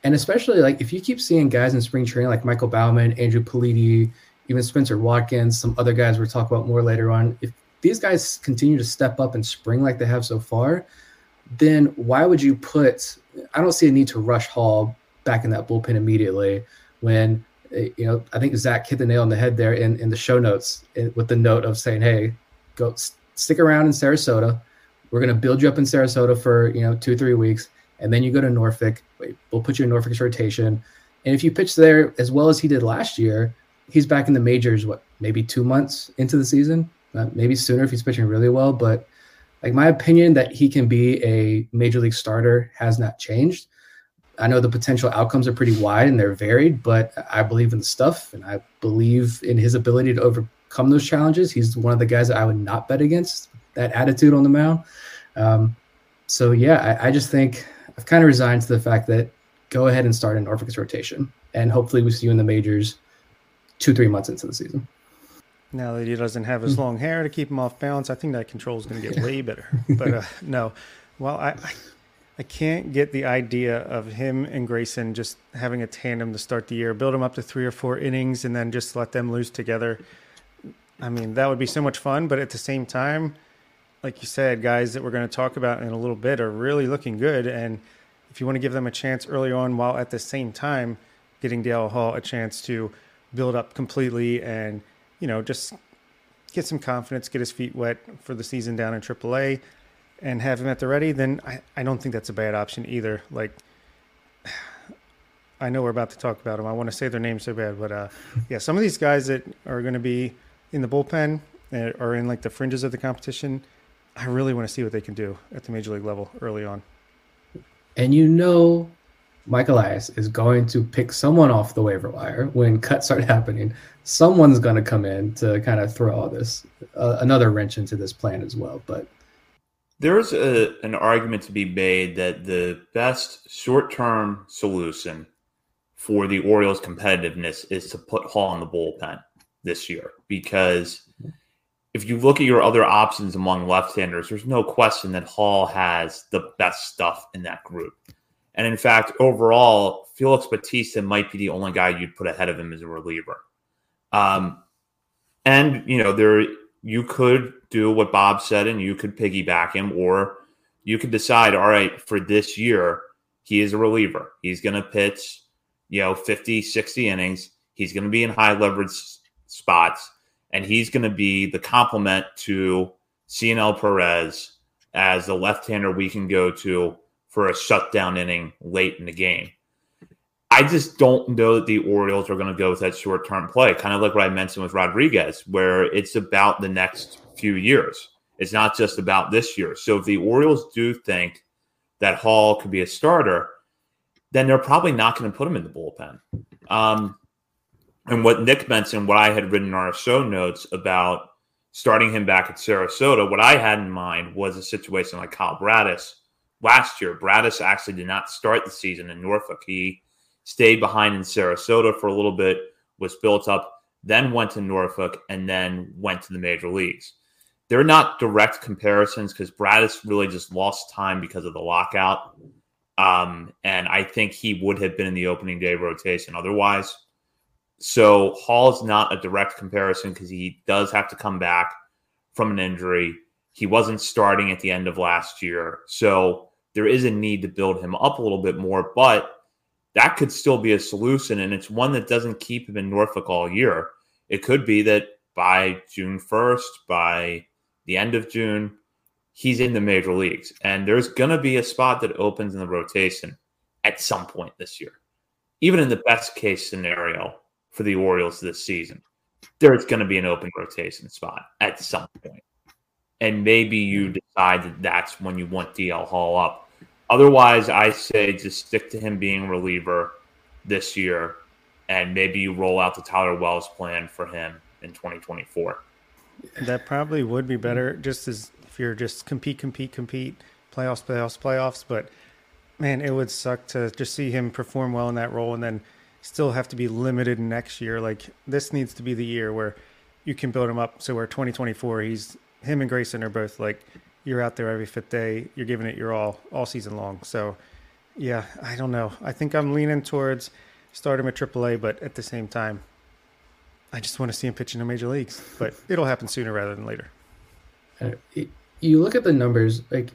And especially like if you keep seeing guys in spring training like Michael Baumann, Andrew Politi, even Spencer Watkins, some other guys we'll talk about more later on, if these guys continue to step up in spring like they have so far, then why would you put – I don't see a need to rush Hall back in that bullpen immediately when – I think Zach hit the nail on the head there in the show notes with the note of saying, hey, go stick around in Sarasota. We're going to build you up in Sarasota for, 2-3 weeks. And then you go to Norfolk. We'll put you in Norfolk's rotation. And if you pitch there as well as he did last year, he's back in the majors, maybe 2 months into the season, maybe sooner if he's pitching really well. But like my opinion that he can be a major league starter has not changed. I know the potential outcomes are pretty wide and they're varied, but I believe in the stuff and I believe in his ability to overcome those challenges. He's one of the guys that I would not bet against, that attitude on the mound. I just think I've kind of resigned to the fact that go ahead and start in Norfolk's rotation, and hopefully we see you in the majors 2-3 months into the season. Now that he doesn't have his long hair to keep him off balance, I think that control is going to get way better. But no, well, I can't get the idea of him and Grayson just having a tandem to start the year, build them up to 3 or 4 innings, and then just let them loose together. I mean, that would be so much fun, but at the same time, like you said, guys that we're going to talk about in a little bit are really looking good, and if you want to give them a chance early on while at the same time getting D.L. Hall a chance to build up completely and, just get some confidence, get his feet wet for the season down in AAA, and have him at the ready, then I don't think that's a bad option either. Like, I know we're about to talk about them. I want to say their names so bad, but some of these guys that are going to be in the bullpen or in like the fringes of the competition, I really want to see what they can do at the major league level early on. And Mike Elias is going to pick someone off the waiver wire when cuts start happening. Someone's going to come in to kind of throw all this, another wrench into this plan as well, but there's an argument to be made that the best short-term solution for the Orioles' competitiveness is to put Hall in the bullpen this year, because if you look at your other options among left-handers, there's no question that Hall has the best stuff in that group. And in fact, overall, Felix Batista might be the only guy you'd put ahead of him as a reliever. You could do what Bob said and you could piggyback him, or you could decide, all right, for this year, he is a reliever. He's going to pitch, 50, 60 innings. He's going to be in high leverage spots, and he's going to be the complement to Cynel Perez as the left-hander we can go to for a shutdown inning late in the game. I just don't know that the Orioles are going to go with that short-term play, kind of like what I mentioned with Rodriguez, where it's about the next few years. It's not just about this year. So if the Orioles do think that Hall could be a starter, then they're probably not going to put him in the bullpen. And what Nick mentioned, what I had written in our show notes about starting him back at Sarasota, what I had in mind was a situation like Kyle Bradish. Last year, Bradish actually did not start the season in Norfolk. He stayed behind in Sarasota for a little bit, was built up, then went to Norfolk, and then went to the major leagues. They're not direct comparisons because Bradish really just lost time because of the lockout. And I think he would have been in the opening day rotation otherwise. So Hall's not a direct comparison because he does have to come back from an injury. He wasn't starting at the end of last year. So there is a need to build him up a little bit more, but that could still be a solution. And it's one that doesn't keep him in Norfolk all year. It could be that by June 1st, by the end of June, he's in the major leagues, and there's going to be a spot that opens in the rotation at some point this year. Even in the best case scenario for the Orioles this season, there's going to be an open rotation spot at some point. And maybe you decide that that's when you want D.L. Hall up. Otherwise, I say just stick to him being reliever this year, and maybe you roll out the Tyler Wells plan for him in 2024. That probably would be better, just as if you're just compete, playoffs. But man, it would suck to just see him perform well in that role and then still have to be limited next year. Like, this needs to be the year where you can build him up. So where 2024, him and Grayson are both like, you're out there every fifth day, you're giving it your all season long. So yeah, I don't know. I think I'm leaning towards start him at AAA, but at the same time, I just want to see him pitch in the major leagues, but it'll happen sooner rather than later. You look at the numbers, like,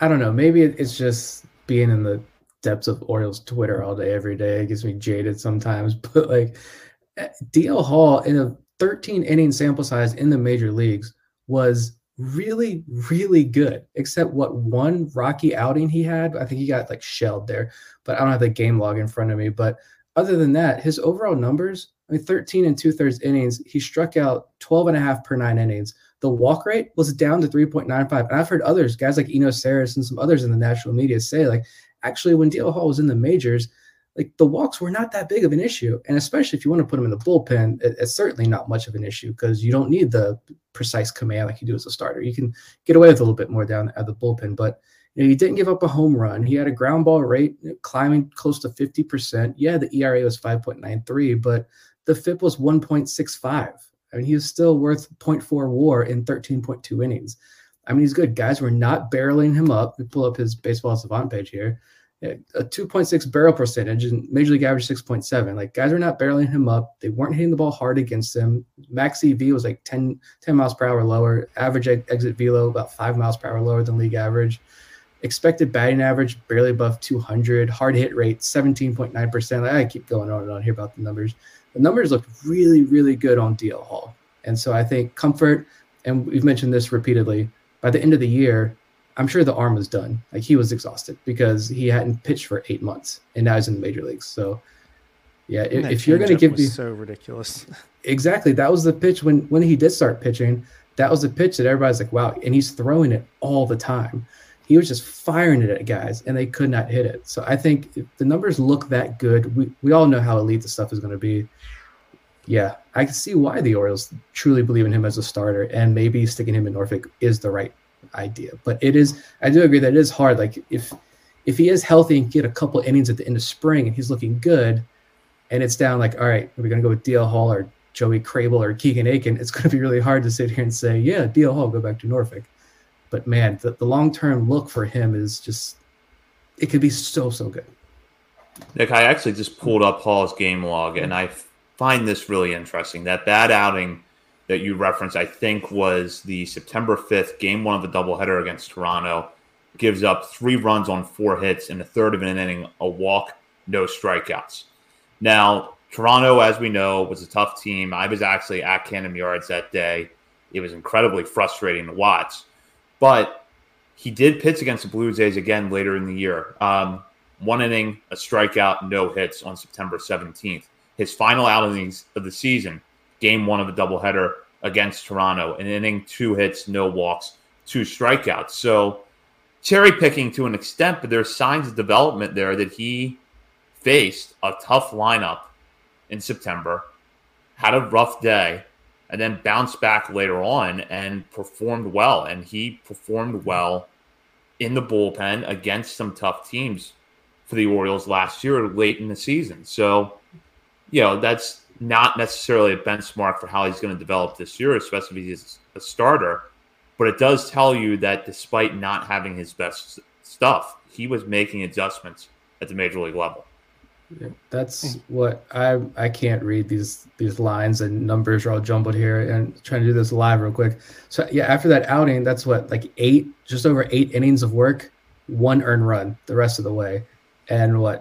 I don't know, maybe it's just being in the depths of Orioles Twitter all day, every day. It gets me jaded sometimes, but like, D.L. Hall in a 13-inning sample size in the major leagues was really, really good, except what one rocky outing he had. I think he got like shelled there, but I don't have the game log in front of me. But other than that, his overall numbers, I mean, 13 and two-thirds innings, he struck out 12.5 per nine innings. The walk rate was down to 3.95. And I've heard others, guys like Eno Sayers and some others in the national media say, like, actually, when D.L. Hall was in the majors, like, the walks were not that big of an issue. And especially if you want to put him in the bullpen, it's certainly not much of an issue because you don't need the precise command like you do as a starter. You can get away with a little bit more down at the bullpen. But he didn't give up a home run. He had a ground ball rate climbing close to 50%. Yeah, the ERA was 5.93, but the FIP was 1.65. I mean, he was still worth 0.4 WAR in 13.2 innings. I mean, he's good. Guys, we're not barreling him up. We pull up his Baseball Savant page here. A 2.6 barrel percentage and Major League average 6.7. Like, guys were not barreling him up. They weren't hitting the ball hard against him. Max EV was like 10 miles per hour lower. Average exit velo about 5 miles per hour lower than league average. Expected batting average barely above 200. Hard hit rate 17.9%. Like, I keep going on and on here about the numbers. The numbers look really, really good on D.L. Hall. And so I think comfort, and we've mentioned this repeatedly, by the end of the year, I'm sure the arm was done. Like, he was exhausted because he hadn't pitched for 8 months, and now he's in the major leagues. So, yeah, if you're going to give me... so ridiculous. Exactly. That was the pitch when he did start pitching. That was the pitch that everybody's like, wow. And he's throwing it all the time. He was just firing it at guys, and they could not hit it. So I think if the numbers look that good, we all know how elite the stuff is going to be. Yeah, I can see why the Orioles truly believe in him as a starter, and maybe sticking him in Norfolk is the right idea. But it is, I do agree that it is hard. Like, if he is healthy and get a couple innings at the end of spring and he's looking good, and it's down like, all right, are we going to go with D.L. Hall or Joey Crable or Keegan Aiken? It's going to be really hard to sit here and say, yeah, D.L. Hall, go back to Norfolk. But man, the long-term look for him is just, it could be so, so good. Nick, I actually just pulled up Hall's game log, and I find this really interesting. That bad outing that you referenced, I think, was the September 5th, game one of the doubleheader against Toronto. Gives up 3 runs on 4 hits in a third of an inning, a walk, no strikeouts. Now, Toronto, as we know, was a tough team. I was actually at Camden Yards that day. It was incredibly frustrating to watch. But he did pitch against the Blue Jays again later in the year. 1 inning, a strikeout, no hits on September 17th. His final outings of the season, game one of a doubleheader against Toronto. An inning, 2 hits, no walks, 2 strikeouts. So cherry picking to an extent, but there's signs of development there that he faced a tough lineup in September, had a rough day, and then bounced back later on and performed well. And he performed well in the bullpen against some tough teams for the Orioles last year late in the season. So, that's not necessarily a benchmark for how he's going to develop this year, especially if he's a starter, but it does tell you that despite not having his best stuff, he was making adjustments at the major league level. That's what I can't read these lines and numbers are all jumbled here, and trying to do this live real quick. So yeah, after that outing, that's what, like just over eight innings of work, 1 earned run the rest of the way, and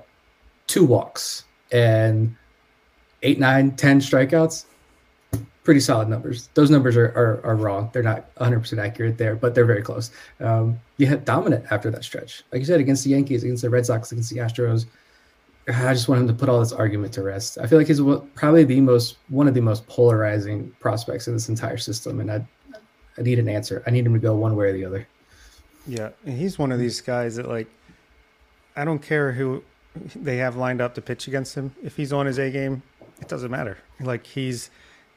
2 walks and 8, 9, 10 strikeouts. Pretty solid numbers. Those numbers are wrong. They're not 100% accurate there, but they're very close. You had dominant after that stretch, like you said, against the Yankees, against the Red Sox, against the Astros. I just want him to put all this argument to rest. I feel like he's probably one of the most polarizing prospects in this entire system, and I need an answer. I need him to go one way or the other. Yeah, and he's one of these guys that, like, I don't care who they have lined up to pitch against him. If he's on his A game, it doesn't matter. Like, he's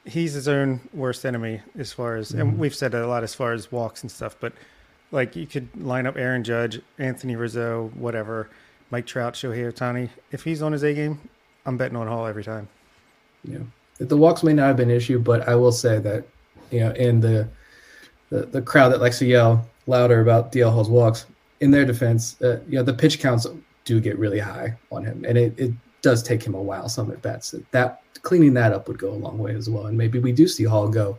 his own worst enemy as far as, and we've said that a lot as far as walks and stuff, but, like, you could line up Aaron Judge, Anthony Rizzo, whatever, Mike Trout, Shohei Ohtani. If he's on his A game, I'm betting on Hall every time. Yeah. The walks may not have been an issue, but I will say that, you know, in the crowd that likes to yell louder about D.L. Hall's walks, in their defense, you know, the pitch counts do get really high on him, and it does take him a while, some at bats. That cleaning that up would go a long way as well, and maybe we do see Hall go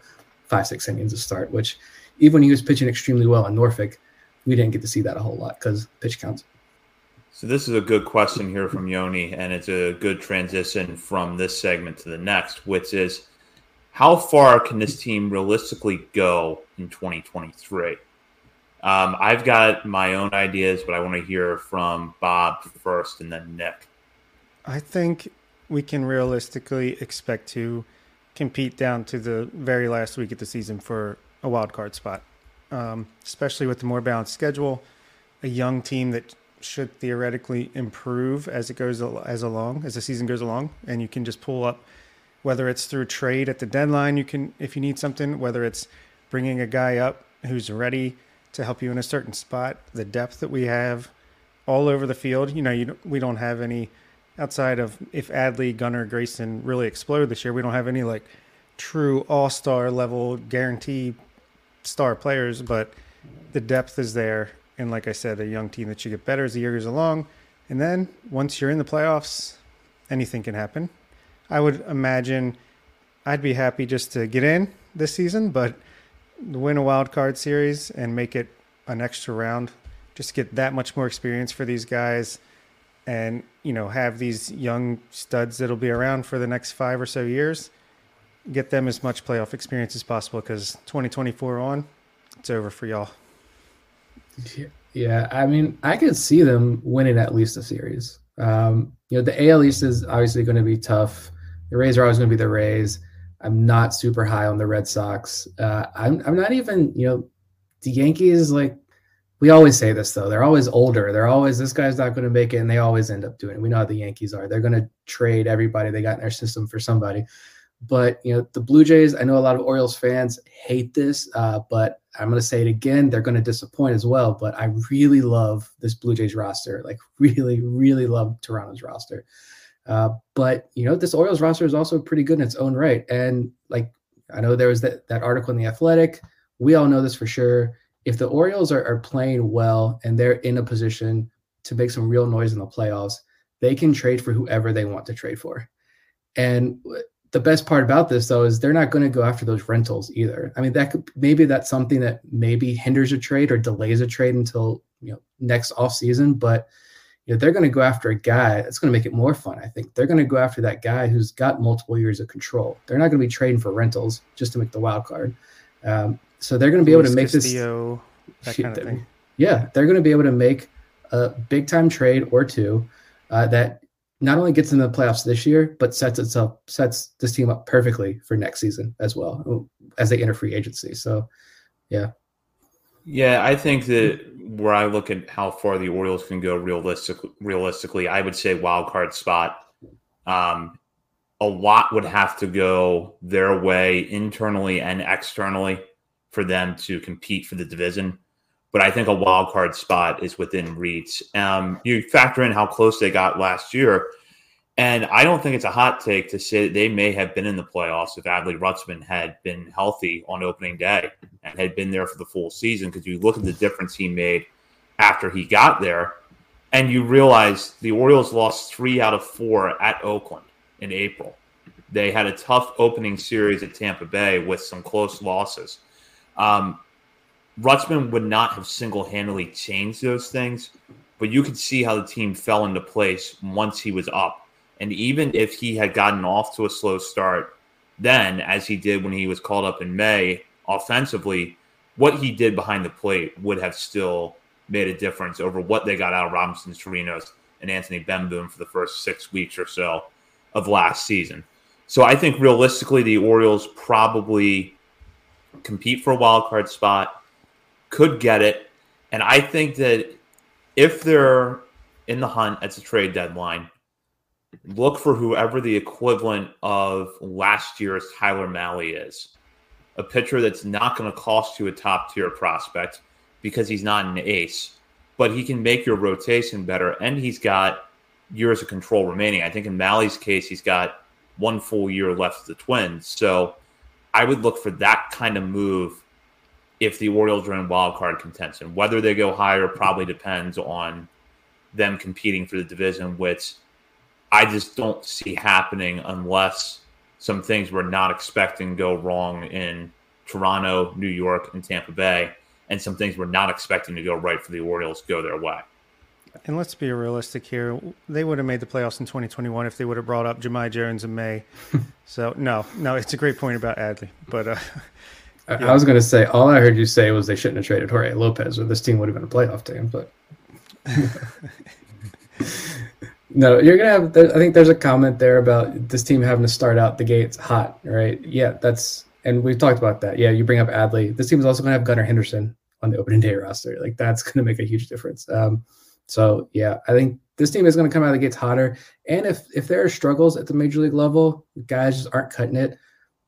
5-6 innings to start, which even when he was pitching extremely well in Norfolk, we didn't get to see that a whole lot because pitch counts. So this is a good question here from Yoni, and it's a good transition from this segment to the next, which is how far can this team realistically go in 2023? I've got my own ideas, but I want to hear from Bob first and then Nick. I think we can realistically expect to compete down to the very last week of the season for a wild card spot, especially with the more balanced schedule, a young team that should theoretically improve as the season goes along, and you can just pull up, whether it's through trade at the deadline, you can, if you need something, whether it's bringing a guy up who's ready to help you in a certain spot, the depth that we have all over the field. You know, we don't have any, outside of if Adley, Gunner, Grayson really explode this year, we don't have any like true all-star level guarantee star players, but the depth is there. And like I said, a young team that should get better as the year goes along. And then once you're in the playoffs, anything can happen. I would imagine I'd be happy just to get in this season, but win a wild card series and make it an extra round, just get that much more experience for these guys and, you know, have these young studs that'll be around for the next 5 or so years, get them as much playoff experience as possible, because 2024 on, it's over for y'all. Yeah, I mean, I could see them winning at least a series. You know, the AL East is obviously going to be tough. The Rays are always going to be the Rays. I'm not super high on the Red Sox. I'm not even, you know, the Yankees, like, we always say this, though. They're always older. They're always, this guy's not going to make it, and they always end up doing it. We know how the Yankees are. They're going to trade everybody they got in their system for somebody. But, you know, the Blue Jays, I know a lot of Orioles fans hate this, but I'm going to say it again, they're going to disappoint as well. But I really love this Blue Jays roster, like really, really love Toronto's roster. But, you know, this Orioles roster is also pretty good in its own right. And, like, I know there was that article in The Athletic. We all know this for sure. If the Orioles are playing well and they're in a position to make some real noise in the playoffs, they can trade for whoever they want to trade for. And the best part about this, though, is they're not going to go after those rentals either. I mean, that's something that maybe hinders a trade or delays a trade until, you know, next offseason. But, you know, they're going to go after a guy that's going to make it more fun. I think they're going to go after that guy who's got multiple years of control. They're not going to be trading for rentals just to make the wild card. So they're going to be able to make Castillo, this that kind of thing. Yeah, they're going to be able to make a big time trade or two that not only gets in the playoffs this year, but sets this team up perfectly for next season as well as they enter free agency. So, yeah. Yeah, I think that where I look at how far the Orioles can go realistically, I would say wild card spot. A lot would have to go their way internally and externally for them to compete for the division. But I think a wild card spot is within reach. You factor in how close they got last year, and I don't think it's a hot take to say that they may have been in the playoffs if Adley Rutschman had been healthy on opening day. and had been there for the full season, because you look at the difference he made after he got there, and you realize the Orioles lost 3 out of 4 at Oakland in April. They had a tough opening series at Tampa Bay with some close losses. Rutschman would not have single-handedly changed those things, but you could see how the team fell into place once he was up. And even if he had gotten off to a slow start then, as he did when he was called up in May, offensively, what he did behind the plate would have still made a difference over what they got out of Robinson Chirinos and Anthony Bemboom for the first 6 weeks or so of last season. So I think realistically, the Orioles probably compete for a wild card spot, could get it. And I think that if they're in the hunt at the trade deadline, look for whoever the equivalent of last year's Tyler Mahle is. A pitcher that's not going to cost you a top-tier prospect because he's not an ace, but he can make your rotation better, and he's got years of control remaining. I think in Mally's case, he's got 1 full year left to the Twins. So I would look for that kind of move if the Orioles are in wildcard contention. Whether they go higher probably depends on them competing for the division, which I just don't see happening unless some things we're not expecting go wrong in Toronto, New York, and Tampa Bay, and some things we're not expecting to go right for the Orioles go their way. And let's be realistic here. They would have made the playoffs in 2021 if they would have brought up Jemai Jones in May. So, no, it's a great point about Adley. But I was going to say, all I heard you say was they shouldn't have traded Jorge Lopez, or this team would have been a playoff team. But no, you're going to have – I think there's a comment there about this team having to start out the gates hot, right? Yeah, that's – and we've talked about that. Yeah, you bring up Adley. This team is also going to have Gunnar Henderson on the opening day roster. Like, that's going to make a huge difference. So, yeah, I think this team is going to come out of the gates hotter. And if there are struggles at the major league level, guys just aren't cutting it.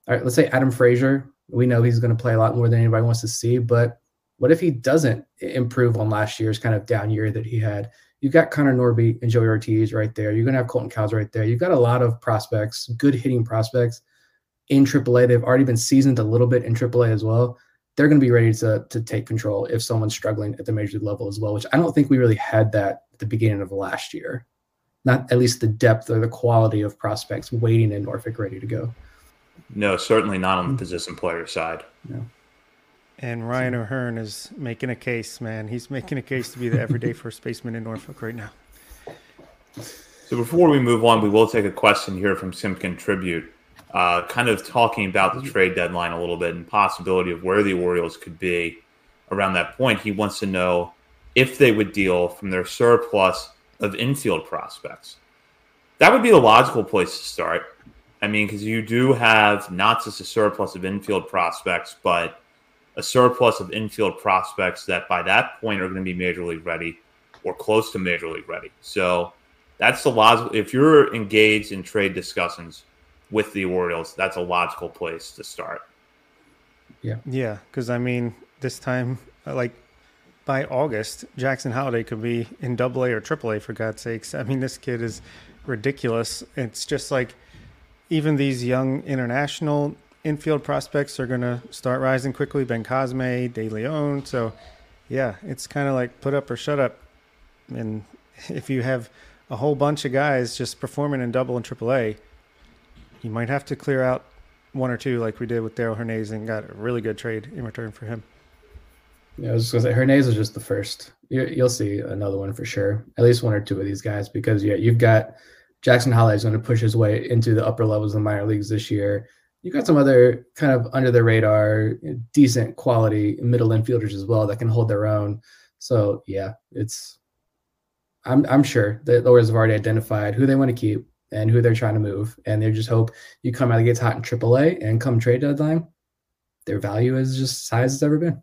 All right, let's say Adam Frazier. We know he's going to play a lot more than anybody wants to see. But what if he doesn't improve on last year's kind of down year that he had? You've got Connor Norby and Joey Ortiz right there. You're going to have Colton Cowser right there. You've got a lot of prospects, good hitting prospects in AAA. They've already been seasoned a little bit in AAA as well. They're going to be ready to take control if someone's struggling at the major league level as well, which I don't think we really had that at the beginning of last year. Not at least the depth or the quality of prospects waiting in Norfolk ready to go. No, certainly not on the position player side. No. And Ryan O'Hearn is making a case, man. He's making a case to be the everyday first baseman in Norfolk right now. So before we move on, we will take a question here from Simpkin Tribute. Kind of talking about the trade deadline a little bit and possibility of where the Orioles could be around that point. He wants to know if they would deal from their surplus of infield prospects. That would be the logical place to start. I mean, because you do have not just a surplus of infield prospects, but a surplus of infield prospects that by that point are going to be major league ready or close to major league ready. So that's the logical. If you're engaged in trade discussions with the Orioles, that's a logical place to start. Yeah, because, I mean, this time, like, by August, Jackson Holiday could be in Double A or Triple A, for God's sakes. I mean, this kid is ridiculous. It's just like even these young international infield prospects are going to start rising quickly. Ben Cosme, De Leon. So, yeah, it's kind of like put up or shut up. And if you have a whole bunch of guys just performing in Double and Triple A, you might have to clear out 1 or 2 like we did with Darryl Hernandez and got a really good trade in return for him. Yeah, I was just going to say, Hernandez is just the first. You'll see another one for sure, at least 1 or 2 of these guys, because yeah, you've got Jackson Holliday is going to push his way into the upper levels of the minor leagues this year. You've got some other kind of under the radar, decent quality middle infielders as well that can hold their own. So yeah, I'm sure the Orioles have already identified who they want to keep and who they're trying to move. And they just hope you come out of the gates hot in AAA and come trade deadline, their value is just as high as it's ever been.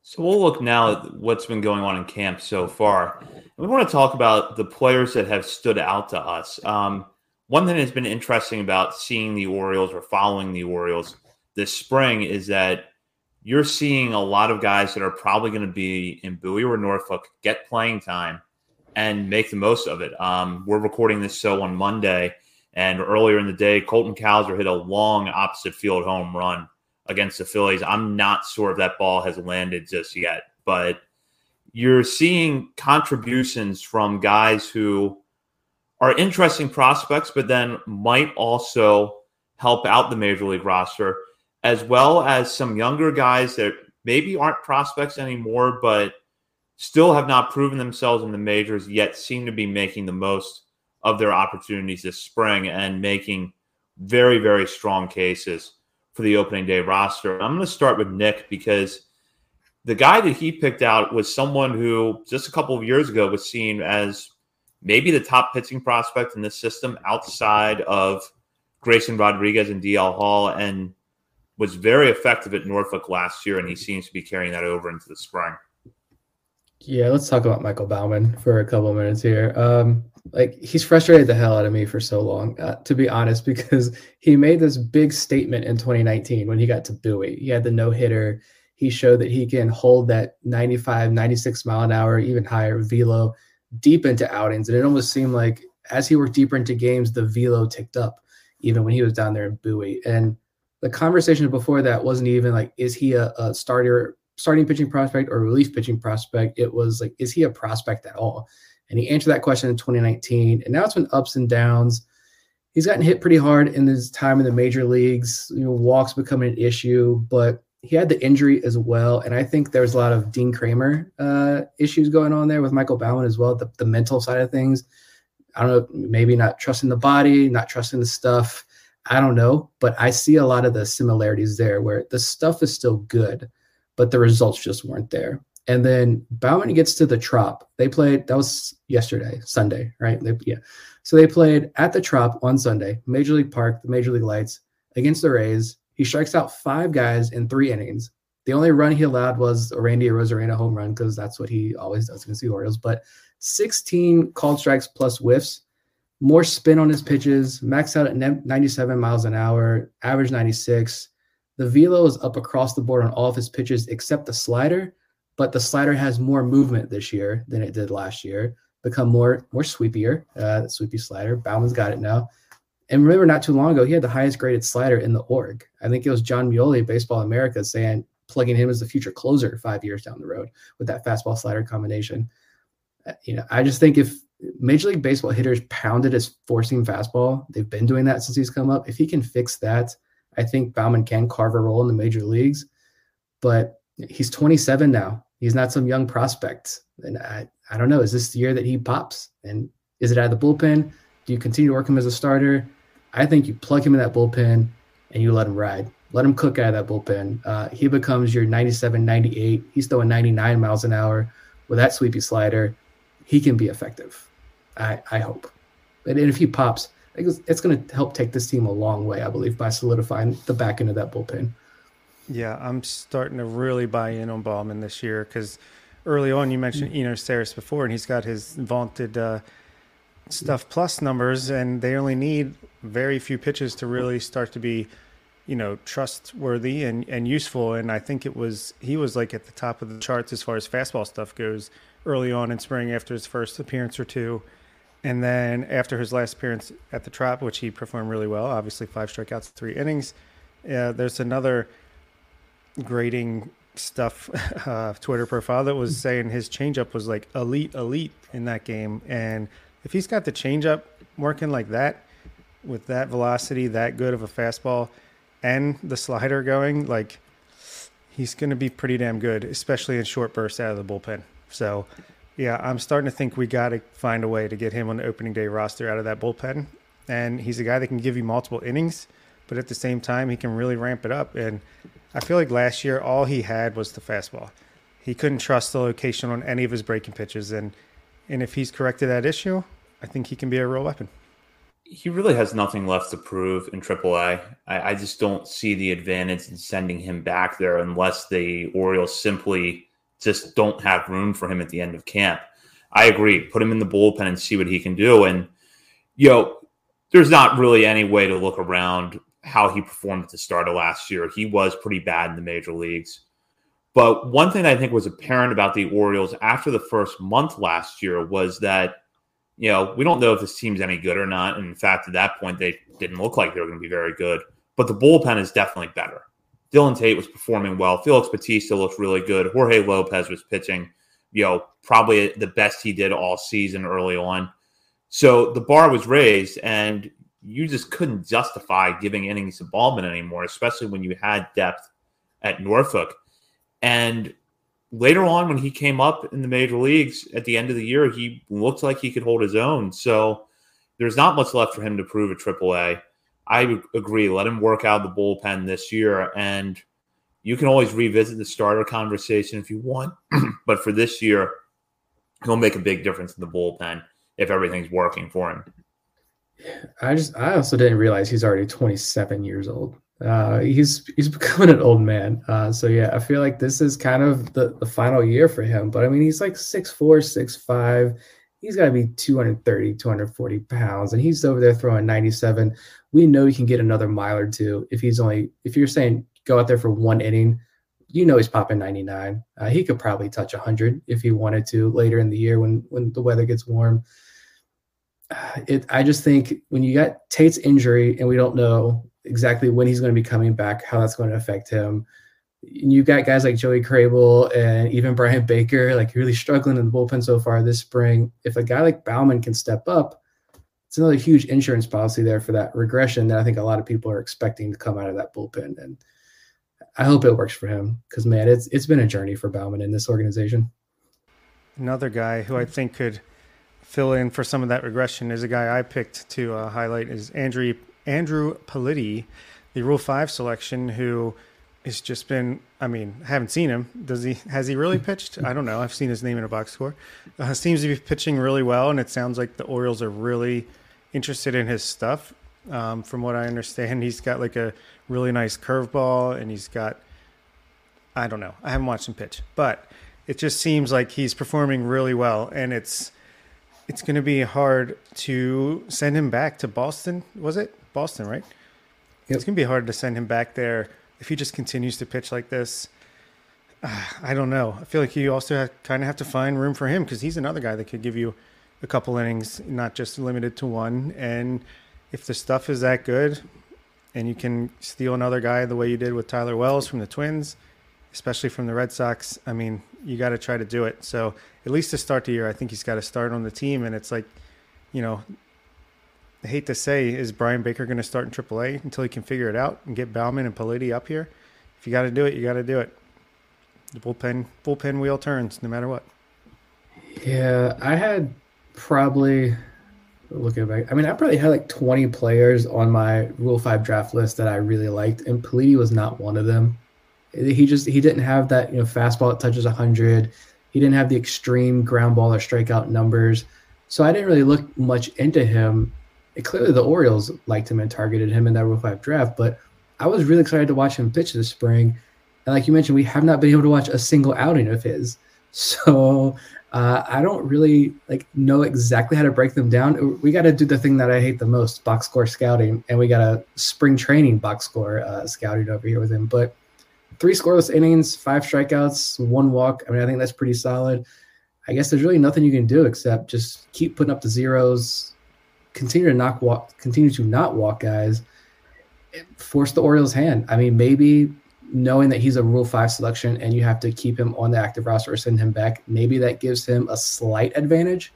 So we'll look now at what's been going on in camp so far. And we want to talk about the players that have stood out to us. One thing that's been interesting about seeing the Orioles or following the Orioles this spring is that you're seeing a lot of guys that are probably going to be in Bowie or Norfolk get playing time and make the most of it. We're recording this show on Monday, and earlier in the day, Colton Cowser hit a long opposite field home run against the Phillies. I'm not sure if that ball has landed just yet, but you're seeing contributions from guys who are interesting prospects, but then might also help out the major league roster, as well as some younger guys that maybe aren't prospects anymore, but still have not proven themselves in the majors yet seem to be making the most of their opportunities this spring and making very, very strong cases for the opening day roster. I'm going to start with Nick because the guy that he picked out was someone who just a couple of years ago was seen as maybe the top pitching prospect in this system outside of Grayson Rodriguez and D.L. Hall, and was very effective at Norfolk last year, and he seems to be carrying that over into the spring. Yeah, let's talk about Michael Baumann for a couple of minutes here. He's frustrated the hell out of me for so long, to be honest, because he made this big statement in 2019 when he got to Bowie. He had the no-hitter. He showed that he can hold that 95, 96 mile an hour, even higher velo deep into outings. And it almost seemed like as he worked deeper into games, the velo ticked up, even when he was down there in Bowie. And the conversation before that wasn't even like, is he a starting pitching prospect or relief pitching prospect? It was like, is he a prospect at all? And he answered that question in 2019. And now it's been ups and downs. He's gotten hit pretty hard in his time in the major leagues. You know, walks becoming an issue, but he had the injury as well. And I think there's a lot of Dean Kramer issues going on there with Michael Baumann as well, the mental side of things. I don't know, maybe not trusting the body, not trusting the stuff. I don't know, but I see a lot of the similarities there where the stuff is still good, but the results just weren't there. And then Baumann gets to the Trop. They played, that was yesterday, Sunday, right? So they played at the Trop on Sunday, Major League Park, the Major League Lights, against the Rays. He strikes out 5 guys in 3 innings. The only run he allowed was a Randy Arozarena home run because that's what he always does against the Orioles. But 16 called strikes plus whiffs, more spin on his pitches, maxed out at 97 miles an hour, average 96. The velo is up across the board on all of his pitches except the slider, but the slider has more movement this year than it did last year, become more sweepier, the sweepy slider. Baumann's got it now. And remember, not too long ago, he had the highest graded slider in the org. I think it was John Mioli, Baseball America, saying plugging him as the future closer 5 years down the road with that fastball slider combination. You know, I just think if Major League Baseball hitters pounded his forcing fastball, they've been doing that since he's come up. If he can fix that, I think Baumann can carve a role in the major leagues. But he's 27 now. He's not some young prospect. And I don't know, is this the year that he pops? And is it out of the bullpen? Do you continue to work him as a starter? I think you plug him in that bullpen and you let him ride. Let him cook out of that bullpen. He becomes your 97, 98. He's throwing 99 miles an hour with that sweepy slider. He can be effective, I hope. And if he pops, it's going to help take this team a long way, I believe, by solidifying the back end of that bullpen. Yeah, I'm starting to really buy in on Baumann this year because early on you mentioned Eno Sayers before, and he's got his vaunted stuff plus numbers, and they only need very few pitches to really start to be, you know, trustworthy and useful. And I think he was like at the top of the charts as far as fastball stuff goes early on in spring after his first appearance or two. And then after his last appearance at the Trop, which he performed really well, obviously 5 strikeouts, 3 innings. There's another grading stuff Twitter profile that was saying his changeup was like elite in that game. And if he's got the changeup working like that, with that velocity, that good of a fastball, and the slider going, like, he's going to be pretty damn good, especially in short bursts out of the bullpen. So, yeah, I'm starting to think we got to find a way to get him on the opening day roster out of that bullpen. And he's a guy that can give you multiple innings, but at the same time, he can really ramp it up. And I feel like last year, all he had was the fastball. He couldn't trust the location on any of his breaking pitches. And if he's corrected that issue, I think he can be a real weapon. He really has nothing left to prove in AAA. I just don't see the advantage in sending him back there unless the Orioles simply just don't have room for him at the end of camp. I agree. Put him in the bullpen and see what he can do. And, you know, there's not really any way to look around how he performed at the start of last year. He was pretty bad in the major leagues. But one thing I think was apparent about the Orioles after the first month last year was that, you know, we don't know if this team's any good or not. And in fact, at that point, they didn't look like they were going to be very good. But the bullpen is definitely better. Dylan Tate was performing well. Felix Batista looked really good. Jorge Lopez was pitching, probably the best he did all season early on. So the bar was raised, and you just couldn't justify giving innings to Baumann anymore, especially when you had depth at Norfolk. And later on, when he came up in the major leagues at the end of the year, he looked like he could hold his own. So there's not much left for him to prove at AAA. I agree. Let him work out the bullpen this year, and you can always revisit the starter conversation if you want. But for this year, he'll make a big difference in the bullpen if everything's working for him. I also didn't realize he's already 27 years old. He's becoming an old man. So yeah, I feel like this is kind of the final year for him. But I mean, he's like 6'4", 6'5". He's got to be 230, 240 pounds, and he's over there throwing 97. We know he can get another mile or two. If you're saying go out there for one inning, he's popping 99. He could probably touch 100 if he wanted to later in the year when the weather gets warm. I just think when you got Tate's injury and we don't know exactly when he's going to be coming back, how that's going to affect him. You've got guys like Joey Crable and even Brian Baker, really struggling in the bullpen so far this spring. If a guy like Baumann can step up, it's another huge insurance policy there for that regression that I think a lot of people are expecting to come out of that bullpen. And I hope it works for him because, man, it's been a journey for Baumann in this organization. Another guy who I think could fill in for some of that regression is a guy I picked to highlight is Andrew Politi, the Rule 5 selection, who has just been, haven't seen him. Has he really pitched? I don't know. I've seen his name in a box score. Seems to be pitching really well, and it sounds like the Orioles are really interested in his stuff. From what I understand, he's got a really nice curveball, and he's got, I don't know. I haven't watched him pitch, but it just seems like he's performing really well, and it's going to be hard to send him back to Boston. Was it Boston, right? Yep. It's going to be hard to send him back there if he just continues to pitch like this. I don't know. I feel like you also have to find room for him because he's another guy that could give you a couple innings, not just limited to one. And if the stuff is that good and you can steal another guy the way you did with Tyler Wells from the Twins, especially from the Red Sox, you got to try to do it. So at least to start the year, I think he's got to start on the team. And it's I hate to say, is Brian Baker going to start in AAA until he can figure it out and get Baumann and Politi up here? If you got to do it, you got to do it. The bullpen wheel turns no matter what. Yeah, I had probably looking back. I probably had 20 players on my Rule 5 draft list that I really liked, and Politi was not one of them. He didn't have that, fastball that touches 100. He didn't have the extreme ground ball or strikeout numbers. So I didn't really look much into him. Clearly the Orioles liked him and targeted him in that Rule 5 draft, but I was really excited to watch him pitch this spring. And like you mentioned, we have not been able to watch a single outing of his. So I don't really know exactly how to break them down. We got to do the thing that I hate the most, box score scouting. And we got a spring training box score scouting over here with him. But 3 scoreless innings, 5 strikeouts, 1 walk. I think that's pretty solid. I guess there's really nothing you can do except just keep putting up the zeros, continue to not walk guys, force the Orioles' hand. Maybe knowing that he's a Rule 5 selection and you have to keep him on the active roster or send him back, maybe that gives him a slight advantage.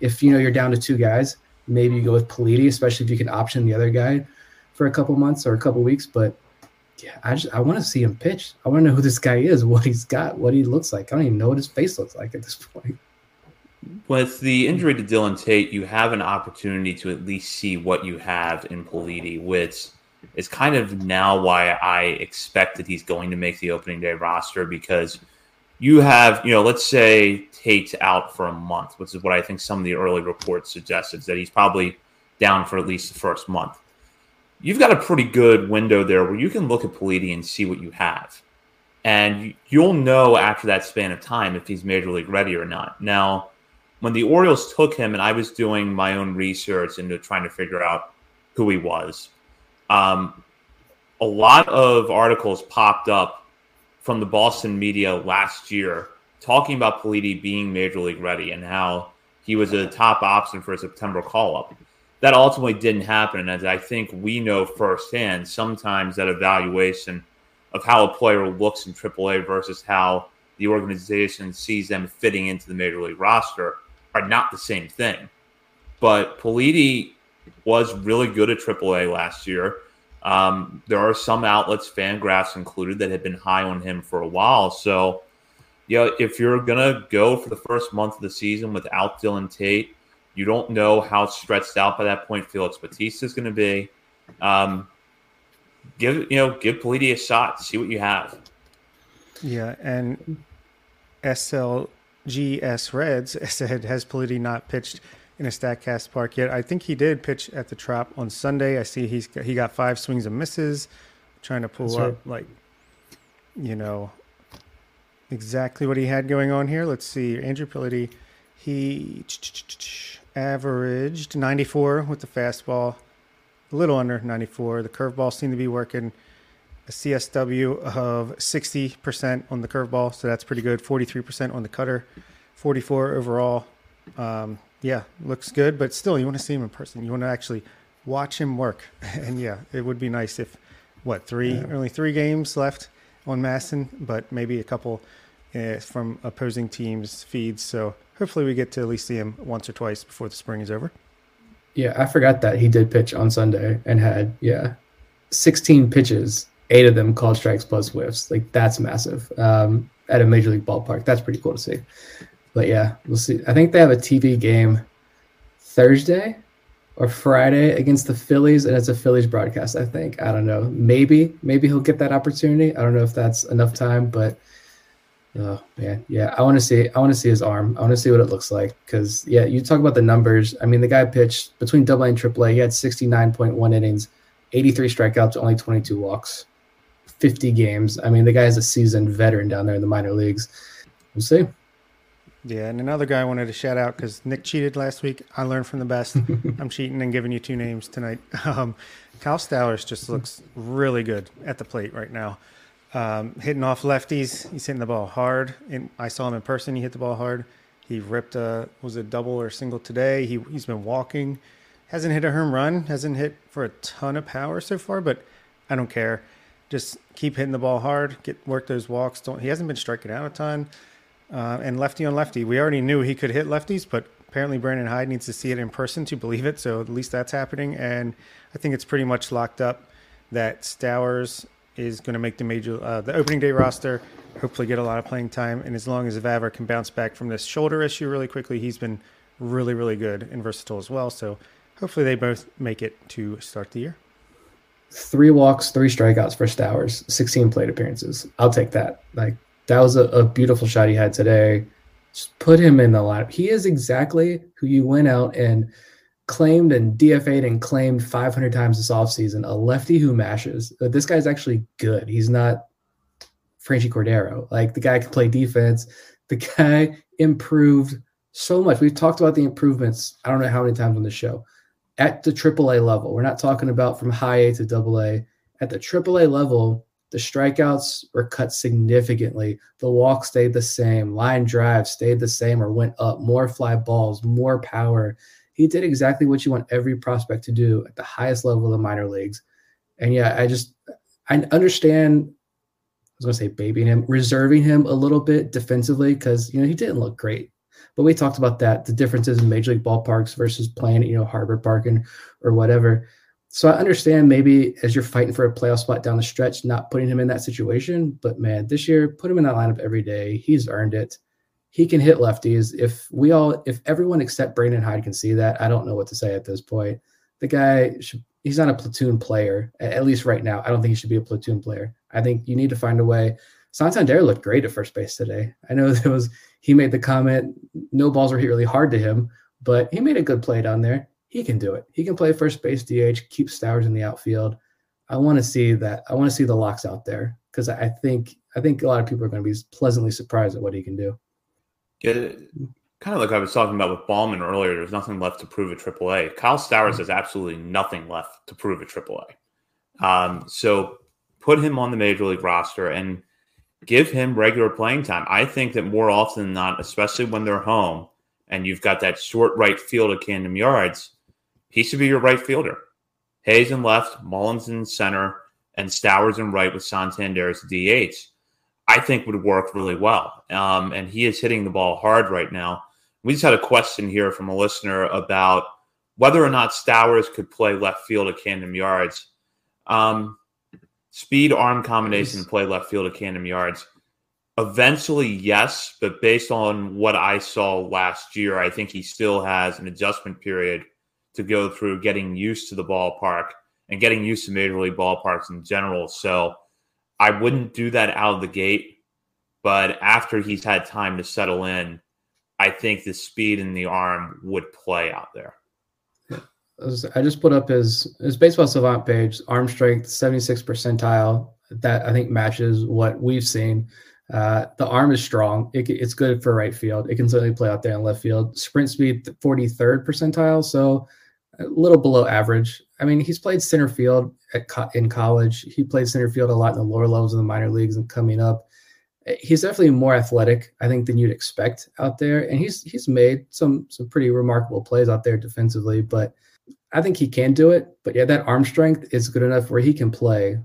If, you're down to 2 guys, maybe you go with Politi, especially if you can option the other guy for a couple months or a couple weeks, but yeah, I want to see him pitch. I want to know who this guy is, what he's got, what he looks like. I don't even know what his face looks like at this point. With the injury to Dylan Tate, you have an opportunity to at least see what you have in Politi, which is kind of now why I expect that he's going to make the opening day roster, because you have, let's say Tate's out for a month, which is what I think some of the early reports suggested, that he's probably down for at least the first month. You've got a pretty good window there where you can look at Politi and see what you have. And you'll know after that span of time if he's major league ready or not. Now, when the Orioles took him and I was doing my own research into trying to figure out who he was, a lot of articles popped up from the Boston media last year talking about Politi being major league ready and how he was a top option for a September call-up. That ultimately didn't happen, and as I think we know firsthand, sometimes that evaluation of how a player looks in AAA versus how the organization sees them fitting into the major league roster are not the same thing. But Politi was really good at AAA last year. There are some outlets, Fangraphs included, that have been high on him for a while. So, you know, if you're going to go for the first month of the season without Dylan Tate, you don't know how stretched out by that point Felix Batista is going to be. Give Politi a shot. See what you have. Yeah, and SLGS Reds said, has Politi not pitched in a StatCast park yet? I think he did pitch at the Trop on Sunday. I see he got 5 swings and misses. I'm trying to pull exactly what he had going on here. Let's see. Andrew Politi, he averaged 94 with the fastball, a little under 94. The curveball seemed to be working. A CSW of 60% on the curveball, so that's pretty good. 43% on the cutter, 44 overall. Yeah, looks good, but still, you want to see him in person. You want to actually watch him work. And yeah, it would be nice if, only 3 games left on Masson, but maybe a couple from opposing teams' feeds. So hopefully we get to at least see him once or twice before the spring is over. Yeah, I forgot that he did pitch on Sunday and had, 16 pitches, 8 of them called strikes plus whiffs. Like, that's massive at a major league ballpark. That's pretty cool to see. But yeah, we'll see. I think they have a TV game Thursday or Friday against the Phillies, and it's a Phillies broadcast, I think. I don't know. Maybe he'll get that opportunity. I don't know if that's enough time, but oh man, yeah, I want to see his arm. I want to see what it looks like because yeah, you talk about the numbers. I mean, the guy pitched between Double A and Triple A. He had 69.1 innings, 83 strikeouts, only 22 walks, 50 games. I mean, the guy is a seasoned veteran down there in the minor leagues. We'll see. Yeah, and another guy I wanted to shout out because Nick cheated last week. I learned from the best. I'm cheating and giving you 2 names tonight. Kyle Stowers just looks really good at the plate right now. Hitting off lefties. He's hitting the ball hard. And I saw him in person. He hit the ball hard. He ripped a double or single today. He's been walking. Hasn't hit a home run. Hasn't hit for a ton of power so far, but I don't care. Just keep hitting the ball hard. Work those walks. He hasn't been striking out a ton. And lefty on lefty. We already knew he could hit lefties, but apparently Brandon Hyde needs to see it in person to believe it. So at least that's happening. And I think it's pretty much locked up that Stowers is going to make the major, the opening day roster, hopefully get a lot of playing time. And as long as Vavra can bounce back from this shoulder issue really quickly, he's been really, really good and versatile as well. So hopefully they both make it to start the year. 3 walks, 3 strikeouts for Stowers, 16 plate appearances. I'll take that. That was a beautiful shot he had today. Just put him in the lineup. He is exactly who you went out and claimed and DFA'd and claimed 500 times this offseason, a lefty who mashes. This guy's actually good. He's not Franchi Cordero. The guy can play defense. The guy improved so much. We've talked about the improvements I don't know how many times on the show. At the AAA level, we're not talking about from high A to AA. At the AAA level, the strikeouts were cut significantly. The walk stayed the same. Line drive stayed the same or went up. More fly balls, more power. He did exactly what you want every prospect to do at the highest level of the minor leagues. And yeah, I understand, I was going to say babying him, reserving him a little bit defensively because, he didn't look great. But we talked about that, the differences in major league ballparks versus playing at, Harbor Park or whatever. So I understand maybe as you're fighting for a playoff spot down the stretch, not putting him in that situation. But, man, this year, put him in that lineup every day. He's earned it. He can hit lefties. If everyone except Brandon Hyde can see that, I don't know what to say at this point. The guy, he's not a platoon player, at least right now. I don't think he should be a platoon player. I think you need to find a way. Santander looked great at first base today. I know he made the comment, no balls were hit really hard to him, but he made a good play down there. He can do it. He can play first base DH, keep Stowers in the outfield. I want to see that. I want to see the locks out there because I think a lot of people are going to be pleasantly surprised at what he can do. Yeah, kind of like I was talking about with Baumann earlier, there's nothing left to prove at AAA. Kyle Stowers has absolutely nothing left to prove at AAA. So put him on the major league roster and give him regular playing time. I think that more often than not, especially when they're home and you've got that short right field at Camden Yards, he should be your right fielder. Hayes in left, Mullins in center, and Stowers in right with Santander as DH, I think would work really well. And he is hitting the ball hard right now. We just had a question here from a listener about whether or not Stowers could play left field at Camden Yards. Speed arm combination play left field at Camden Yards. Eventually, yes, but based on what I saw last year, I think he still has an adjustment period to go through getting used to the ballpark and getting used to major league ballparks in general. So I wouldn't do that out of the gate, but after he's had time to settle in, I think the speed and the arm would play out there. I just put up his Baseball Savant page, arm strength, 76th percentile. That I think matches what we've seen. The arm is strong. It's good for right field. It can certainly play out there in left field. Sprint speed, 43rd percentile, so a little below average. I mean, he's played center field in college. He played center field a lot in the lower levels of the minor leagues and coming up. He's definitely more athletic, I think, than you'd expect out there. And he's made some pretty remarkable plays out there defensively, but I think he can do it. But yeah, that arm strength is good enough where he can play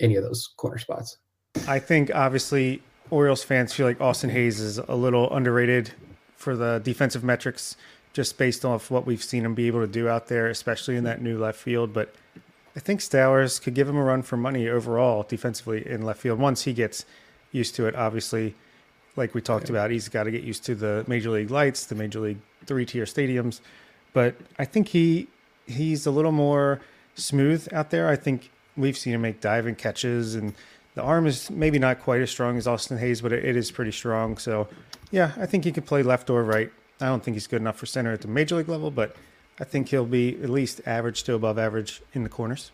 any of those corner spots. I think obviously Orioles fans feel like Austin Hayes is a little underrated for the defensive metrics, just based off what we've seen him be able to do out there, especially in that new left field. But I think Stowers could give him a run for money overall defensively in left field once he gets used to it. Obviously, like we talked about, he's got to get used to the major league lights, the major league 3-tier stadiums. But I think he's a little more smooth out there. I think we've seen him make diving catches, and the arm is maybe not quite as strong as Austin Hayes, but it is pretty strong. So yeah, I think he could play left or right. I don't think he's good enough for center at the major league level, but I think he'll be at least average to above average in the corners.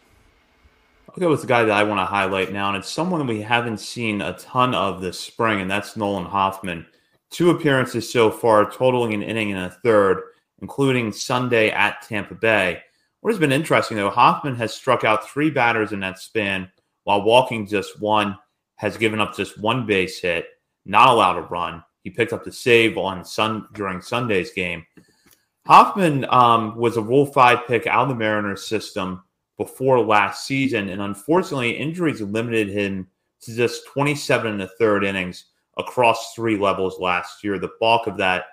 I'll go with the guy that I want to highlight now, and it's someone we haven't seen a ton of this spring, and that's Nolan Hoffman. 2 appearances so far, totaling an inning and a third, including Sunday at Tampa Bay. What has been interesting, though, Hoffman has struck out 3 batters in that span while walking just 1, has given up just 1 base hit, not allowed a run. He picked up the save on during Sunday's game. Hoffman was a Rule 5 pick out of the Mariners system before last season, and unfortunately injuries limited him to just 27 1/3 innings across 3 levels last year, the bulk of that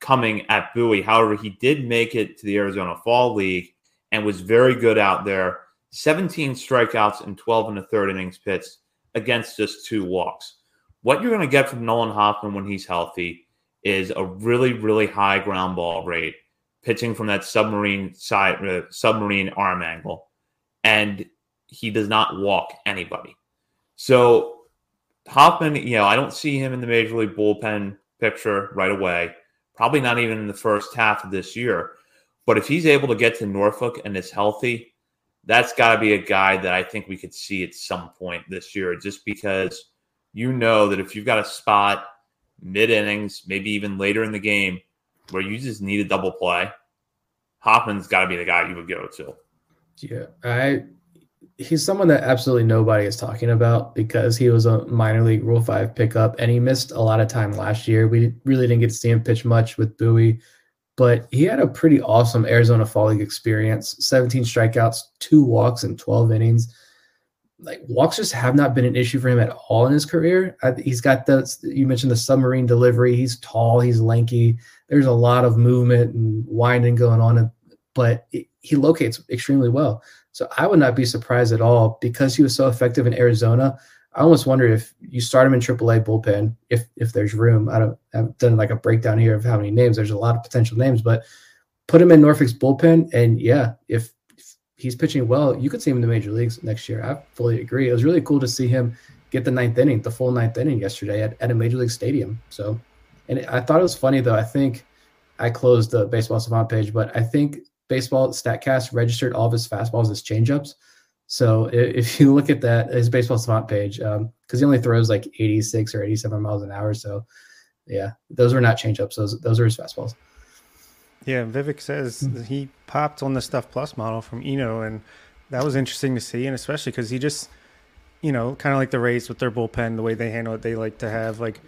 coming at Bowie. However, he did make it to the Arizona Fall League and was very good out there. 17 strikeouts and 12 1/3 innings pitched against just 2 walks. What you're going to get from Nolan Hoffman when he's healthy is a really, really high ground ball rate, pitching from that submarine arm angle. And he does not walk anybody. So Hoffman, I don't see him in the major league bullpen picture right away, probably not even in the first half of this year. But if he's able to get to Norfolk and is healthy, that's got to be a guy that I think we could see at some point this year, just because that if you've got a spot mid-innings, maybe even later in the game, where you just need a double play, Hoffman's got to be the guy you would go to. Yeah, he's someone that absolutely nobody is talking about because he was a minor league Rule 5 pickup, and he missed a lot of time last year. We really didn't get to see him pitch much with Bowie, but he had a pretty awesome Arizona Fall League experience, 17 strikeouts, 2 walks, and 12 innings. Like, walks just have not been an issue for him at all in his career. He's got you mentioned the submarine delivery. He's tall, he's lanky. There's a lot of movement and winding going on, but he locates extremely well. So I would not be surprised at all because he was so effective in Arizona. I almost wonder if you start him in AAA bullpen, if there's room. I've done like a breakdown here of how many names. There's a lot of potential names, but put him in Norfolk's bullpen. And yeah, if he's pitching well, you could see him in the major leagues next year. I fully agree. It was really cool to see him get the full 9th inning yesterday at a major league stadium. So, and I thought it was funny though. I think I closed the Baseball Savant page, but I think Baseball StatCast registered all of his fastballs as changeups. So if you look at that, his Baseball Savant page, because he only throws like 86 or 87 miles an hour. So yeah, those were not changeups. Those are his fastballs. Yeah, Vivek says he popped on the Stuff Plus model from Eno, and that was interesting to see, and especially because he just, kind of like the Rays with their bullpen, the way they handle it, they like to have like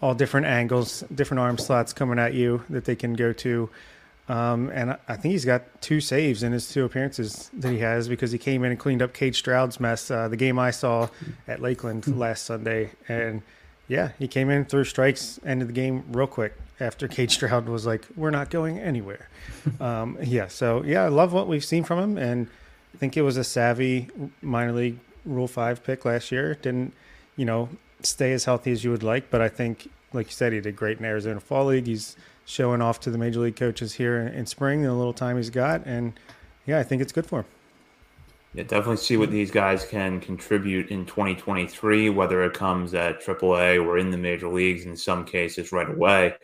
all different angles, different arm slots coming at you that they can go to. And I think he's got 2 saves in his 2 appearances that he has, because he came in and cleaned up Cade Stroud's mess, the game I saw at Lakeland last Sunday. And, yeah, he came in, threw strikes, ended the game real quick after Cade Stroud was like, we're not going anywhere. I love what we've seen from him. And I think it was a savvy minor league Rule 5 pick last year. Didn't, you know, stay as healthy as you would like. But I think, like you said, he did great in Arizona Fall League. He's showing off to the major league coaches here in spring, the little time he's got. And, yeah, I think it's good for him. Yeah, definitely see what these guys can contribute in 2023, whether it comes at AAA or in the major leagues in some cases right away.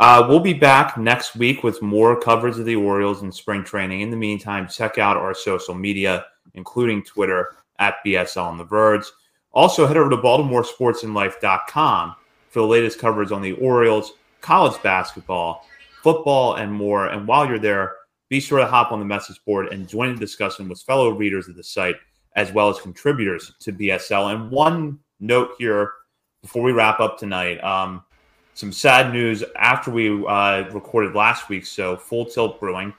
We'll be back next week with more coverage of the Orioles in spring training. In the meantime, check out our social media, including Twitter, @BSL on the Verge. Also, head over to BaltimoreSportsAndLife.com for the latest coverage on the Orioles, college basketball, football, and more. And while you're there, be sure to hop on the message board and join the discussion with fellow readers of the site, as well as contributors to BSL. And one note here before we wrap up tonight, some sad news after we recorded last week's show. Full Tilt Brewing,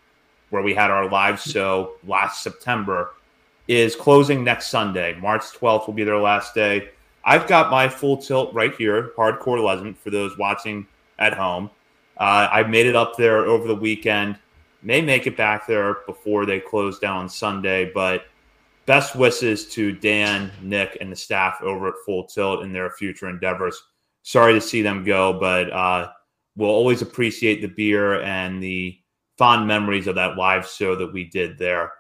where we had our live show last September, is closing next Sunday. March 12th will be their last day. I've got my Full Tilt right here, Hardcore Legend, for those watching at home. I made it up there over the weekend. May make it back there before they close down on Sunday, but best wishes to Dan, Nick, and the staff over at Full Tilt in their future endeavors. Sorry to see them go, but we'll always appreciate the beer and the fond memories of that live show that we did there.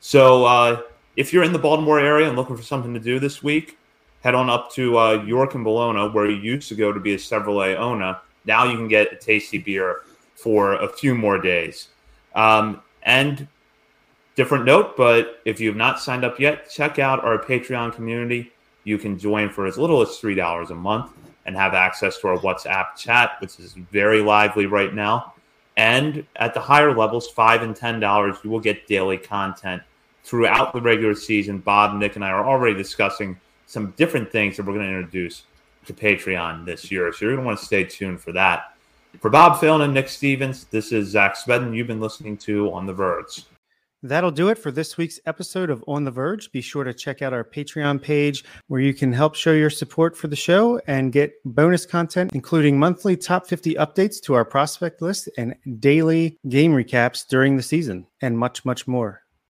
So if you're in the Baltimore area and looking for something to do this week, head on up to York and Bologna, where you used to go to be a Chevrolet owner. Now you can get a tasty beer for a few more days. And different note, but if you've not signed up yet, check out our Patreon community. You can join for as little as $3 a month and have access to our WhatsApp chat, which is very lively right now. And at the higher levels, $5 and $10, you will get daily content throughout the regular season. Bob, Nick, and I are already discussing some different things that we're going to introduce to Patreon this year. So you're going to want to stay tuned for that. For Bob Phelan and Nick Stevens, this is Zach Spedden. You've been listening to On The Verge. That'll do it for this week's episode of On The Verge. Be sure to check out our Patreon page, where you can help show your support for the show and get bonus content, including monthly top 50 updates to our prospect list and daily game recaps during the season, and much, much more.